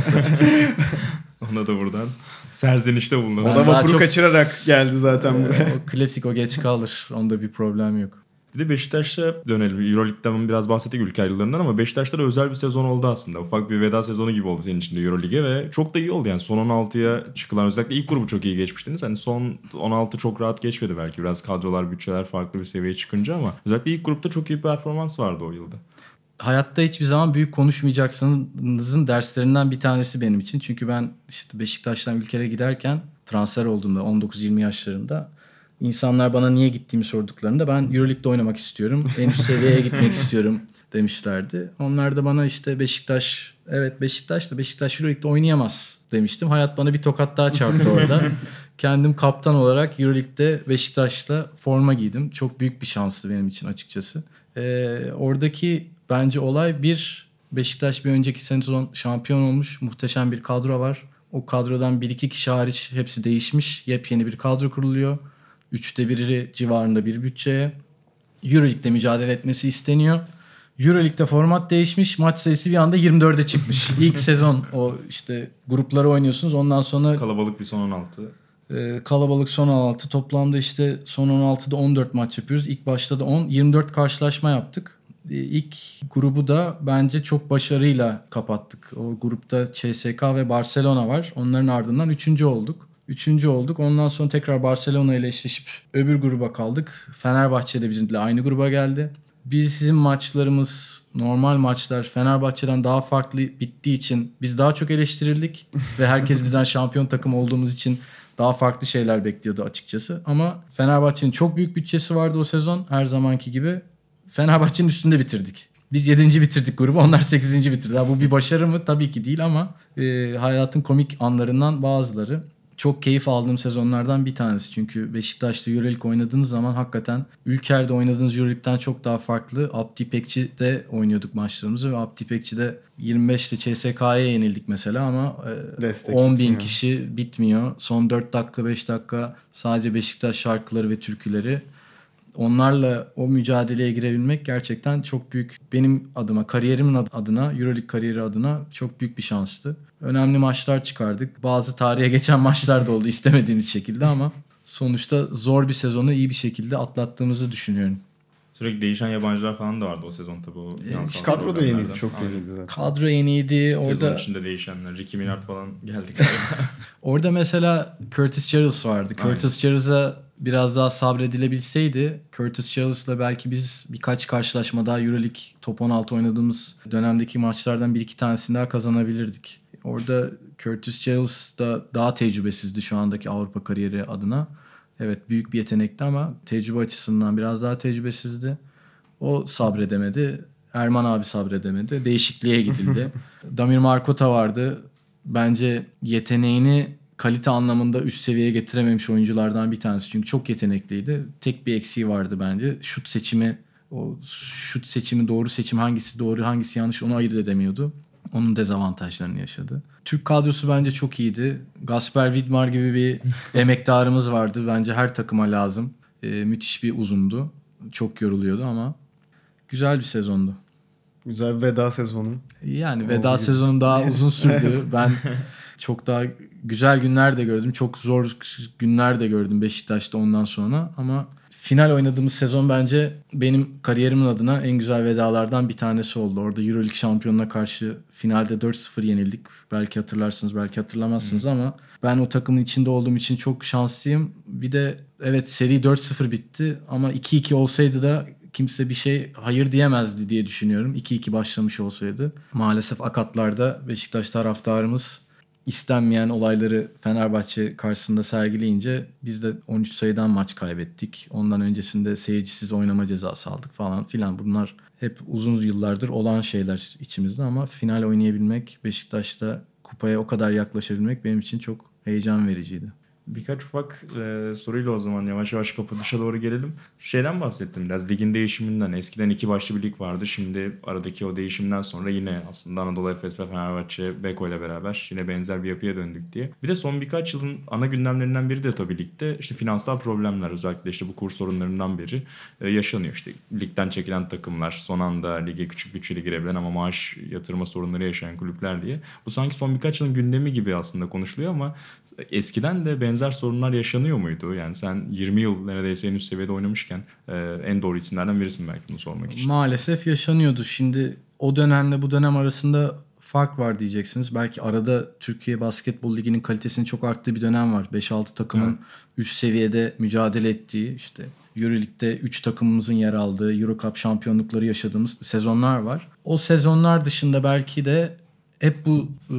Ona da buradan serzenişte bulunalım. O da vapuru kaçırarak geldi zaten e, buraya. O klasik, o geç kalır. Onda bir problem yok. Bir de Beşiktaş'a dönelim. Euroleague'den biraz bahsettik Ülker yıllarından ama Beşiktaş'ta da özel bir sezon oldu aslında. Ufak bir veda sezonu gibi oldu senin için de Euroleague'e ve çok da iyi oldu yani. Son on altıya çıkılan, özellikle ilk grubu çok iyi geçmiştiniz. Hani son on altı çok rahat geçmedi belki. Biraz kadrolar, bütçeler farklı bir seviyeye çıkınca ama özellikle ilk grupta çok iyi bir performans vardı o yılda. Hayatta hiçbir zaman büyük konuşmayacaksınızın derslerinden bir tanesi benim için. Çünkü ben işte Beşiktaş'tan Ülker'e giderken transfer olduğumda on dokuz yirmi yaşlarında insanlar bana niye gittiğimi sorduklarında ben EuroLeague'de oynamak istiyorum. En üst seviyeye gitmek istiyorum. demişlerdi. Onlar da bana işte Beşiktaş, evet Beşiktaş da Beşiktaş Euroleague'de oynayamaz demiştim. Hayat bana bir tokat daha çarptı orada. Kendim kaptan olarak Euroleague'de Beşiktaş'la forma giydim. Çok büyük bir şanstı benim için açıkçası. Ee, oradaki bence olay bir, Beşiktaş bir önceki sezon şampiyon olmuş. Muhteşem bir kadro var. O kadrodan bir iki kişi hariç hepsi değişmiş. Yepyeni bir kadro kuruluyor. Üçte biri civarında bir bütçeye. Euroleague'de mücadele etmesi isteniyor. Euroleague'de format değişmiş. Maç sayısı bir anda yirmi dörde çıkmış. İlk sezon o işte grupları oynuyorsunuz. Ondan sonra... Kalabalık bir son on altı. E, kalabalık son on altı. Toplamda işte son on altıda on dört maç yapıyoruz. İlk başta da on. yirmi dört karşılaşma yaptık. E, ilk grubu da bence çok başarıyla kapattık. O grupta C S K ve Barcelona var. Onların ardından üçüncü olduk. Üçüncü olduk. Ondan sonra tekrar Barcelona ile eşleşip öbür gruba kaldık. Fenerbahçe de bizimle aynı gruba geldi. Biz sizin maçlarımız, normal maçlar Fenerbahçe'den daha farklı bittiği için biz daha çok eleştirildik. Ve herkes bizden şampiyon takım olduğumuz için daha farklı şeyler bekliyordu açıkçası. Ama Fenerbahçe'nin çok büyük bütçesi vardı o sezon. Her zamanki gibi Fenerbahçe'nin üstünde bitirdik. Biz yedinci bitirdik grubu, onlar sekizinci bitirdi. Bu bir başarı mı? Tabii ki değil ama e, hayatın komik anlarından bazıları. Çok keyif aldığım sezonlardan bir tanesi. Çünkü Beşiktaş'ta Euroleague oynadığınız zaman hakikaten Ülker'de oynadığınız Euroleague'den çok daha farklı. Abdi İpekçi'de oynuyorduk maçlarımızı ve Abdi İpekçi'de yirmi beşte C S K'ya yenildik mesela ama e, on bin kişi bitmiyor. Son dört dakika beş dakika sadece Beşiktaş şarkıları ve türküleri. Onlarla o mücadeleye girebilmek gerçekten çok büyük, benim adıma, kariyerimin adına, Euroleague kariyeri adına çok büyük bir şanstı. Önemli maçlar çıkardık. Bazı tarihe geçen maçlar da oldu istemediğimiz şekilde ama sonuçta zor bir sezonu iyi bir şekilde atlattığımızı düşünüyorum. Sürekli değişen yabancılar falan da vardı o sezon tabii. O e, kadro da yeniydi, çok yeniydi zaten. Kadro yeniydi. Orada... Sezon içinde değişenler. Ricky Minard falan geldik. Orada mesela Curtis Charles vardı. Aynen. Curtis Charles'a biraz daha sabredilebilseydi Curtis Charles'la belki biz birkaç karşılaşma daha Euroleague top on altı oynadığımız dönemdeki maçlardan bir iki tanesini daha kazanabilirdik. Orada Curtis Charles da daha tecrübesizdi şu andaki Avrupa kariyeri adına. Evet, büyük bir yetenekti ama tecrübe açısından biraz daha tecrübesizdi. O sabredemedi. Erman abi sabredemedi. Değişikliğe gidildi. Damir Markota vardı. Bence yeteneğini kalite anlamında üst seviyeye getirememiş oyunculardan bir tanesi. Çünkü çok yetenekliydi. Tek bir eksiği vardı bence. Şut seçimi, o şut seçimi doğru seçim, hangisi doğru hangisi yanlış onu ayırt edemiyordu. Onun dezavantajlarını yaşadı. Türk kadrosu bence çok iyiydi. Gasper Vidmar gibi bir emektarımız vardı. Bence her takıma lazım. Ee, müthiş bir uzundu. Çok yoruluyordu ama güzel bir sezondu. Güzel bir veda sezonu. Yani veda oldu. Sezonu daha uzun sürdü. Evet. Ben çok daha güzel günler de gördüm. Çok zor günler de gördüm Beşiktaş'ta ondan sonra. Ama final oynadığımız sezon bence benim kariyerimin adına en güzel vedalardan bir tanesi oldu. Orada EuroLeague şampiyonuna karşı finalde dört sıfır yenildik. Belki hatırlarsınız, belki hatırlamazsınız hmm. ama ben o takımın içinde olduğum için çok şanslıyım. Bir de evet seri dört sıfır bitti ama iki iki olsaydı da kimse bir şey hayır diyemezdi diye düşünüyorum. iki iki başlamış olsaydı. Maalesef akatlarda Beşiktaş taraftarımız istenmeyen olayları Fenerbahçe karşısında sergileyince biz de on üç sayıdan maç kaybettik. Ondan öncesinde seyircisiz oynama cezası aldık falan filan. Bunlar hep uzun yıllardır olan şeyler içimizde ama final oynayabilmek, Beşiktaş'ta kupaya o kadar yaklaşabilmek benim için çok heyecan vericiydi. Birkaç ufak e, soruyla o zaman yavaş yavaş kapanışa doğru gelelim. Şeyden bahsettim biraz, ligin değişiminden. Eskiden iki başlı bir lig vardı. Şimdi aradaki o değişimden sonra yine aslında Anadolu Efes ve Fenerbahçe Beko ile beraber yine benzer bir yapıya döndük diye. Bir de son birkaç yılın ana gündemlerinden biri de tabii ligde işte finansal problemler, özellikle işte bu kur sorunlarından biri e, yaşanıyor. İşte ligden çekilen takımlar, son anda lige küçük bütçeli girebilen ama maaş yatırma sorunları yaşayan kulüpler diye. Bu sanki son birkaç yılın gündemi gibi aslında konuşuluyor ama eskiden de benzer benzer sorunlar yaşanıyor muydu? Yani sen yirmi yıl neredeyse en üst seviyede oynamışken e, en doğru isimlerden birisin belki bunu sormak için. Maalesef yaşanıyordu. Şimdi o dönemle bu dönem arasında fark var diyeceksiniz. Belki arada Türkiye Basketbol Ligi'nin kalitesinin çok arttığı bir dönem var. beş altı takımın evet. üst seviyede mücadele ettiği, işte Euroleague'de üç takımımızın yer aldığı, EuroCup şampiyonlukları yaşadığımız sezonlar var. O sezonlar dışında belki de hep bu e,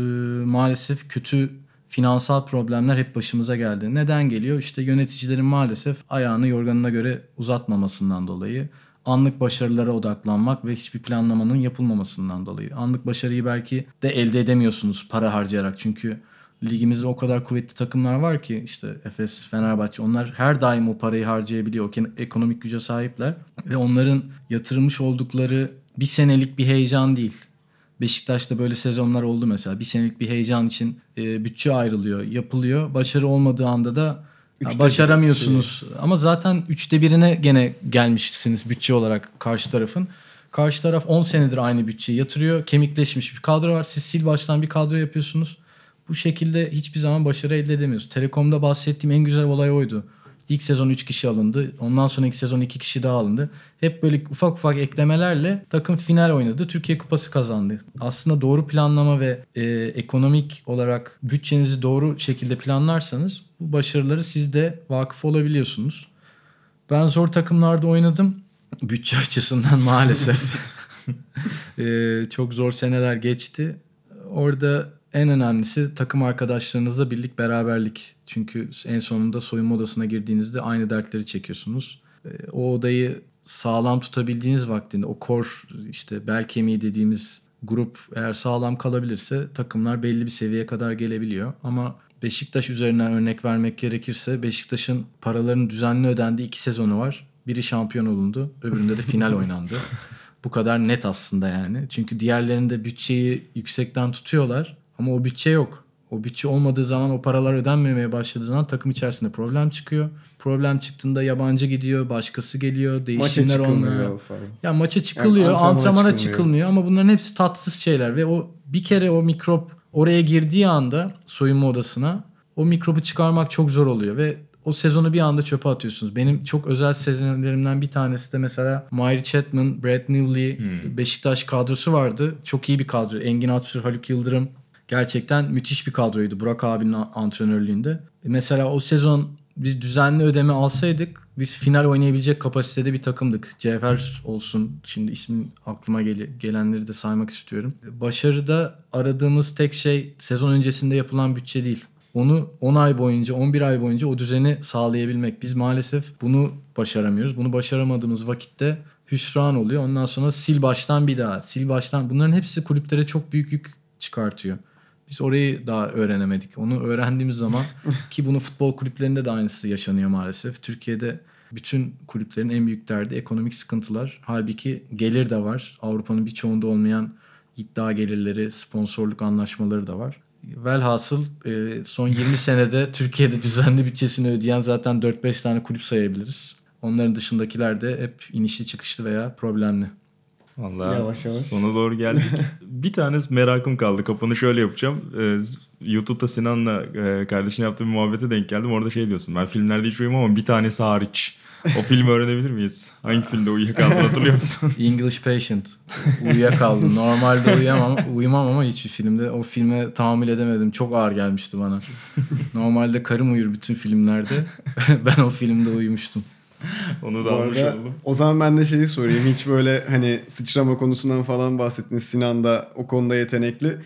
maalesef kötü finansal problemler hep başımıza geldi. Neden geliyor? İşte yöneticilerin maalesef ayağını yorganına göre uzatmamasından dolayı. anlık başarılara odaklanmak ve hiçbir planlamanın yapılmamasından dolayı. Anlık başarıyı belki de elde edemiyorsunuz para harcayarak. Çünkü ligimizde o kadar kuvvetli takımlar var ki, işte Efes, Fenerbahçe, onlar her daim o parayı harcayabiliyor. Ekonomik güce sahipler ve onların yatırmış oldukları bir senelik bir heyecan değil. Beşiktaş'ta böyle sezonlar oldu mesela. Bir senelik bir heyecan için e, bütçe ayrılıyor, yapılıyor. Başarı olmadığı anda da üçte başaramıyorsunuz. Bir. Ama zaten üçte birine gene gelmişsiniz bütçe olarak karşı tarafın. Karşı taraf on senedir aynı bütçeyi yatırıyor. Kemikleşmiş bir kadro var. Siz sil baştan bir kadro yapıyorsunuz. Bu şekilde hiçbir zaman başarı elde edemiyorsunuz. Telekom'da bahsettiğim en güzel olay oydu. İlk sezon üç kişi alındı. Ondan sonraki sezon iki kişi daha alındı. Hep böyle ufak ufak eklemelerle takım final oynadı. Türkiye Kupası kazandı. Aslında doğru planlama ve e, ekonomik olarak bütçenizi doğru şekilde planlarsanız bu başarıları siz de vakıf olabiliyorsunuz. Ben zor takımlarda oynadım. Bütçe açısından maalesef. e, çok zor seneler geçti. Orada en önemlisi takım arkadaşlarınızla birlik beraberlik. Çünkü en sonunda soyunma odasına girdiğinizde aynı dertleri çekiyorsunuz. O odayı sağlam tutabildiğiniz vaktinde o kor, işte bel kemiği dediğimiz grup eğer sağlam kalabilirse takımlar belli bir seviyeye kadar gelebiliyor. Ama Beşiktaş üzerinden örnek vermek gerekirse Beşiktaş'ın paralarının düzenli ödendiği iki sezonu var. Biri şampiyon olundu, öbüründe de final oynandı. Bu kadar net aslında yani. Çünkü diğerlerinde bütçeyi yüksekten tutuyorlar. Ama o bütçe yok. O bütçe olmadığı zaman, o paralar ödenmemeye başladığı zaman takım içerisinde problem çıkıyor. Problem çıktığında yabancı gidiyor, başkası geliyor, değişimler olmuyor. Ya maça çıkılıyor, yani antrenmana çıkılmıyor. çıkılmıyor ama bunların hepsi tatsız şeyler ve o bir kere o mikrop oraya girdiği anda soyunma odasına o mikrobu çıkarmak çok zor oluyor ve o sezonu bir anda çöpe atıyorsunuz. Benim çok özel sezonlarımdan bir tanesi de mesela Myrie Chatman, Brad Newley, hmm. Beşiktaş kadrosu vardı. Çok iyi bir kadro. Engin Atsür, Haluk Yıldırım. Gerçekten müthiş bir kadroydu Burak abinin antrenörlüğünde. Mesela o sezon biz düzenli ödeme alsaydık biz final oynayabilecek kapasitede bir takımdık. Cevher olsun, şimdi ismin aklıma gel- gelenleri de saymak istiyorum. Başarıda aradığımız tek şey sezon öncesinde yapılan bütçe değil. Onu on ay boyunca, on bir ay boyunca o düzeni sağlayabilmek. Biz maalesef bunu başaramıyoruz. Bunu başaramadığımız vakitte hüsran oluyor. Ondan sonra sil baştan bir daha, sil baştan. Bunların hepsi kulüplere çok büyük yük çıkartıyor. Biz orayı daha öğrenemedik. Onu öğrendiğimiz zaman ki bunu futbol kulüplerinde de aynısı yaşanıyor maalesef. Türkiye'de bütün kulüplerin en büyük derdi ekonomik sıkıntılar. Halbuki gelir de var. Avrupa'nın birçoğunda olmayan iddia gelirleri, sponsorluk anlaşmaları da var. Velhasıl son yirmi senede Türkiye'de düzenli bütçesini ödeyen zaten dört beş tane kulüp sayabiliriz. Onların dışındakiler de hep inişli çıkışlı veya problemli. Vallahi yavaş yavaş sona doğru geldik. Bir tane merakım kaldı. Kafanı şöyle yapacağım. Ee, YouTube'da Sinan'la e, kardeşine yaptığım bir muhabbete denk geldim. Orada şey diyorsun. Ben filmlerde hiç uyumam ama bir tanesi hariç. O filmi öğrenebilir miyiz? Hangi filmde uyuyakaldın hatırlıyor musun? English Patient. Uyuyakaldım. Normalde uyuyamam, uyumam ama hiçbir filmde. O filme tahammül edemedim. Çok ağır gelmişti bana. Normalde karım uyur bütün filmlerde. Ben o filmde uyumuştum. Onu da almış oldum. O zaman ben de şeyi sorayım. Hiç böyle hani sıçrama konusundan falan bahsettiniz. Sinan da o konuda yetenekli.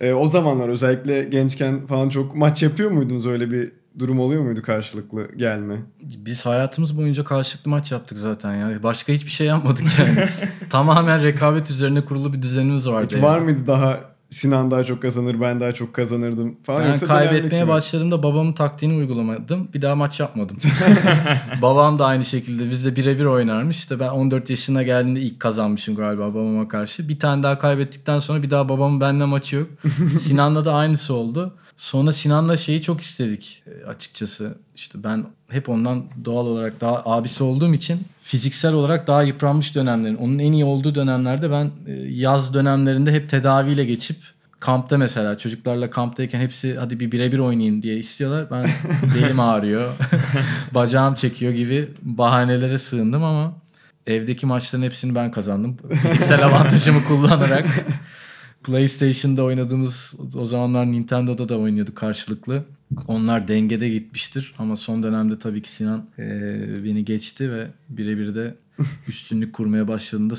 Ee, o zamanlar özellikle gençken falan çok maç yapıyor muydunuz? Öyle bir durum oluyor muydu karşılıklı gelme? Biz hayatımız boyunca karşılıklı maç yaptık zaten ya. Başka hiçbir şey yapmadık yani. Tamamen rekabet üzerine kurulu bir düzenimiz vardı. Hiç yani. Var mıydı daha Sinan daha çok kazanır, ben daha çok kazanırdım falan. Ben kaybetmeye başladığımda babamın taktiğini uygulamadım. Bir daha maç yapmadım. Babam da aynı şekilde bizle birebir oynarmış. İşte ben on dört yaşına geldiğimde ilk kazanmışım galiba babama karşı. Bir tane daha kaybettikten sonra bir daha babamın benimle maçı yok. Sinan'la da aynısı oldu. Sonra Sinan'la şeyi çok istedik açıkçası. İşte ben hep ondan doğal olarak daha abisi olduğum için fiziksel olarak daha yıpranmış dönemlerin. Onun en iyi olduğu dönemlerde ben yaz dönemlerinde hep tedaviyle geçip kampta mesela çocuklarla kamptayken hepsi hadi bir birebir oynayın diye istiyorlar. Ben belim ağrıyor, bacağım çekiyor gibi bahanelere sığındım ama evdeki maçların hepsini ben kazandım. Fiziksel avantajımı kullanarak. PlayStation'da oynadığımız o zamanlar Nintendo'da da oynuyorduk karşılıklı. Onlar dengede gitmiştir ama son dönemde tabii ki Sinan e, beni geçti ve birebir de üstünlük kurmaya başladığında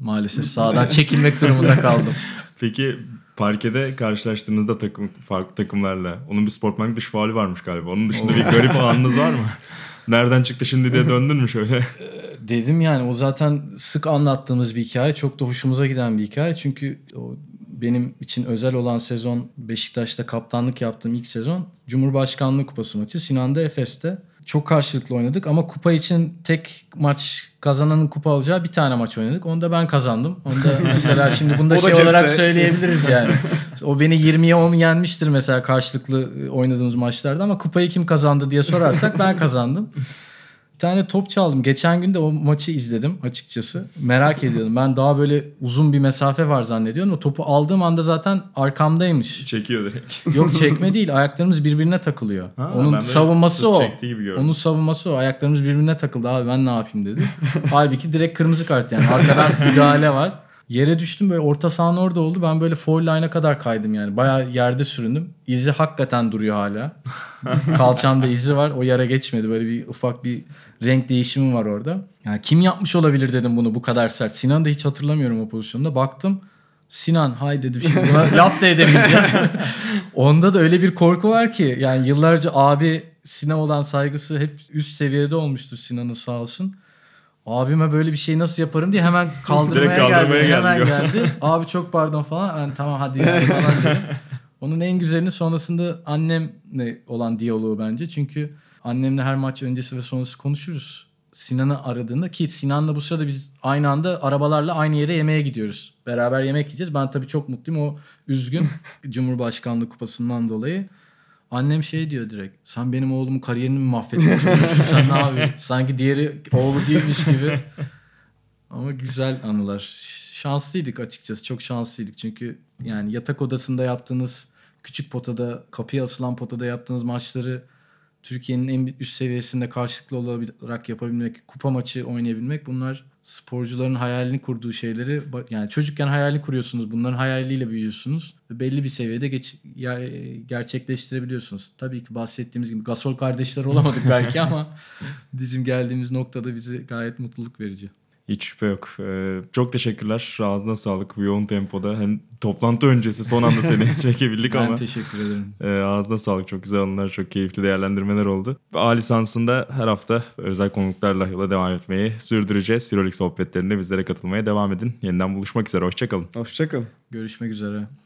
maalesef sahadan çekilmek durumunda kaldım. Peki parkede karşılaştığınızda takım farklı takımlarla onun bir sportmanlık dış faali varmış galiba. Onun dışında bir garip anınız var mı? Nereden çıktı şimdi diye döndün mü şöyle? Dedim yani, o zaten sık anlattığımız bir hikaye. Çok da hoşumuza giden bir hikaye. Çünkü o benim için özel olan sezon, Beşiktaş'ta kaptanlık yaptığım ilk sezon Cumhurbaşkanlığı Kupası maçı. Sinan'da Efes'te. Çok karşılıklı oynadık ama kupa için tek maç, kazananın kupa alacağı bir tane maç oynadık. Onu da ben kazandım. Onu da mesela şimdi bunu da şey olarak söyleyebiliriz yani. O beni yirmiye on yenmiştir mesela karşılıklı oynadığımız maçlarda, ama kupayı kim kazandı diye sorarsak ben kazandım. Bir tane top çaldım. Geçen gün de o maçı izledim açıkçası. Merak ediyordum. Ben daha böyle uzun bir mesafe var zannediyorum. O topu aldığım anda zaten arkamdaymış. Çekiyor direkt. Yok, çekme değil. Ayaklarımız birbirine takılıyor. Ha, Onun savunması o. Onun savunması o. Ayaklarımız birbirine takıldı. Abi ben ne yapayım dedi. Halbuki direkt kırmızı kart yani. Arkadan müdahale var. Yere düştüm, böyle orta sahanın orada oldu. Ben böyle foul line'a kadar kaydım yani. Bayağı yerde süründüm. İzi hakikaten duruyor hala. Kalçamda izi var. O yara geçmedi. Böyle bir ufak bir renk değişimi var orada. Yani kim yapmış olabilir dedim bunu bu kadar sert. Sinan'ı da hiç hatırlamıyorum o pozisyonda. Baktım. Sinan, hay dedim şimdi buna laf da edemeyeceğiz. Onda da öyle bir korku var ki. Yani yıllarca abi Sinan olan saygısı hep üst seviyede olmuştur, Sinan'ın sağ olsun. Abime böyle bir şey nasıl yaparım diye hemen kaldırmaya, kaldırmaya geldi. Hemen geldi. Abi çok pardon falan. Yani tamam hadi yani falan dedim. Onun en güzelini sonrasında annemle olan diyaloğu bence. Çünkü annemle her maç öncesi ve sonrası konuşuruz. Sinan'ı aradığında, ki Sinan'la bu sırada biz aynı anda arabalarla aynı yere yemeğe gidiyoruz. Beraber yemek yiyeceğiz. Ben tabii çok mutluyum. O üzgün Cumhurbaşkanlığı Kupası'ndan dolayı. Annem şey diyor direkt. Sen benim oğlumun kariyerini mi mahvettin? Sen ne yapıyorsun? Sanki diğeri oğlu değilmiş gibi. Ama güzel anılar. Şanslıydık açıkçası. Çok şanslıydık. Çünkü yani yatak odasında yaptığınız, küçük potada, kapıya asılan potada yaptığınız maçları Türkiye'nin en üst seviyesinde karşılıklı olarak yapabilmek, kupa maçı oynayabilmek, bunlar sporcuların hayalini kurduğu şeyleri, yani çocukken hayalini kuruyorsunuz, bunların hayaliyle büyüyorsunuz. Belli bir seviyede geç, gerçekleştirebiliyorsunuz. Tabii ki bahsettiğimiz gibi Gasol kardeşleri olamadık belki ama bizim geldiğimiz noktada bizi gayet mutluluk verici. Hiç şüphe yok. Ee, çok teşekkürler. Ağzına sağlık. Bu yoğun tempoda. Hem toplantı öncesi son anda seni çekebildik ben ama. Ben teşekkür ederim. E, ağzına sağlık. Çok güzel anılar, çok keyifli değerlendirmeler oldu. A lisansında her hafta özel konuklarla yola devam etmeyi sürdüreceğiz. Euroleague sohbetlerinde bizlere katılmaya devam edin. Yeniden buluşmak üzere. Hoşçakalın. Hoşçakalın. Görüşmek üzere.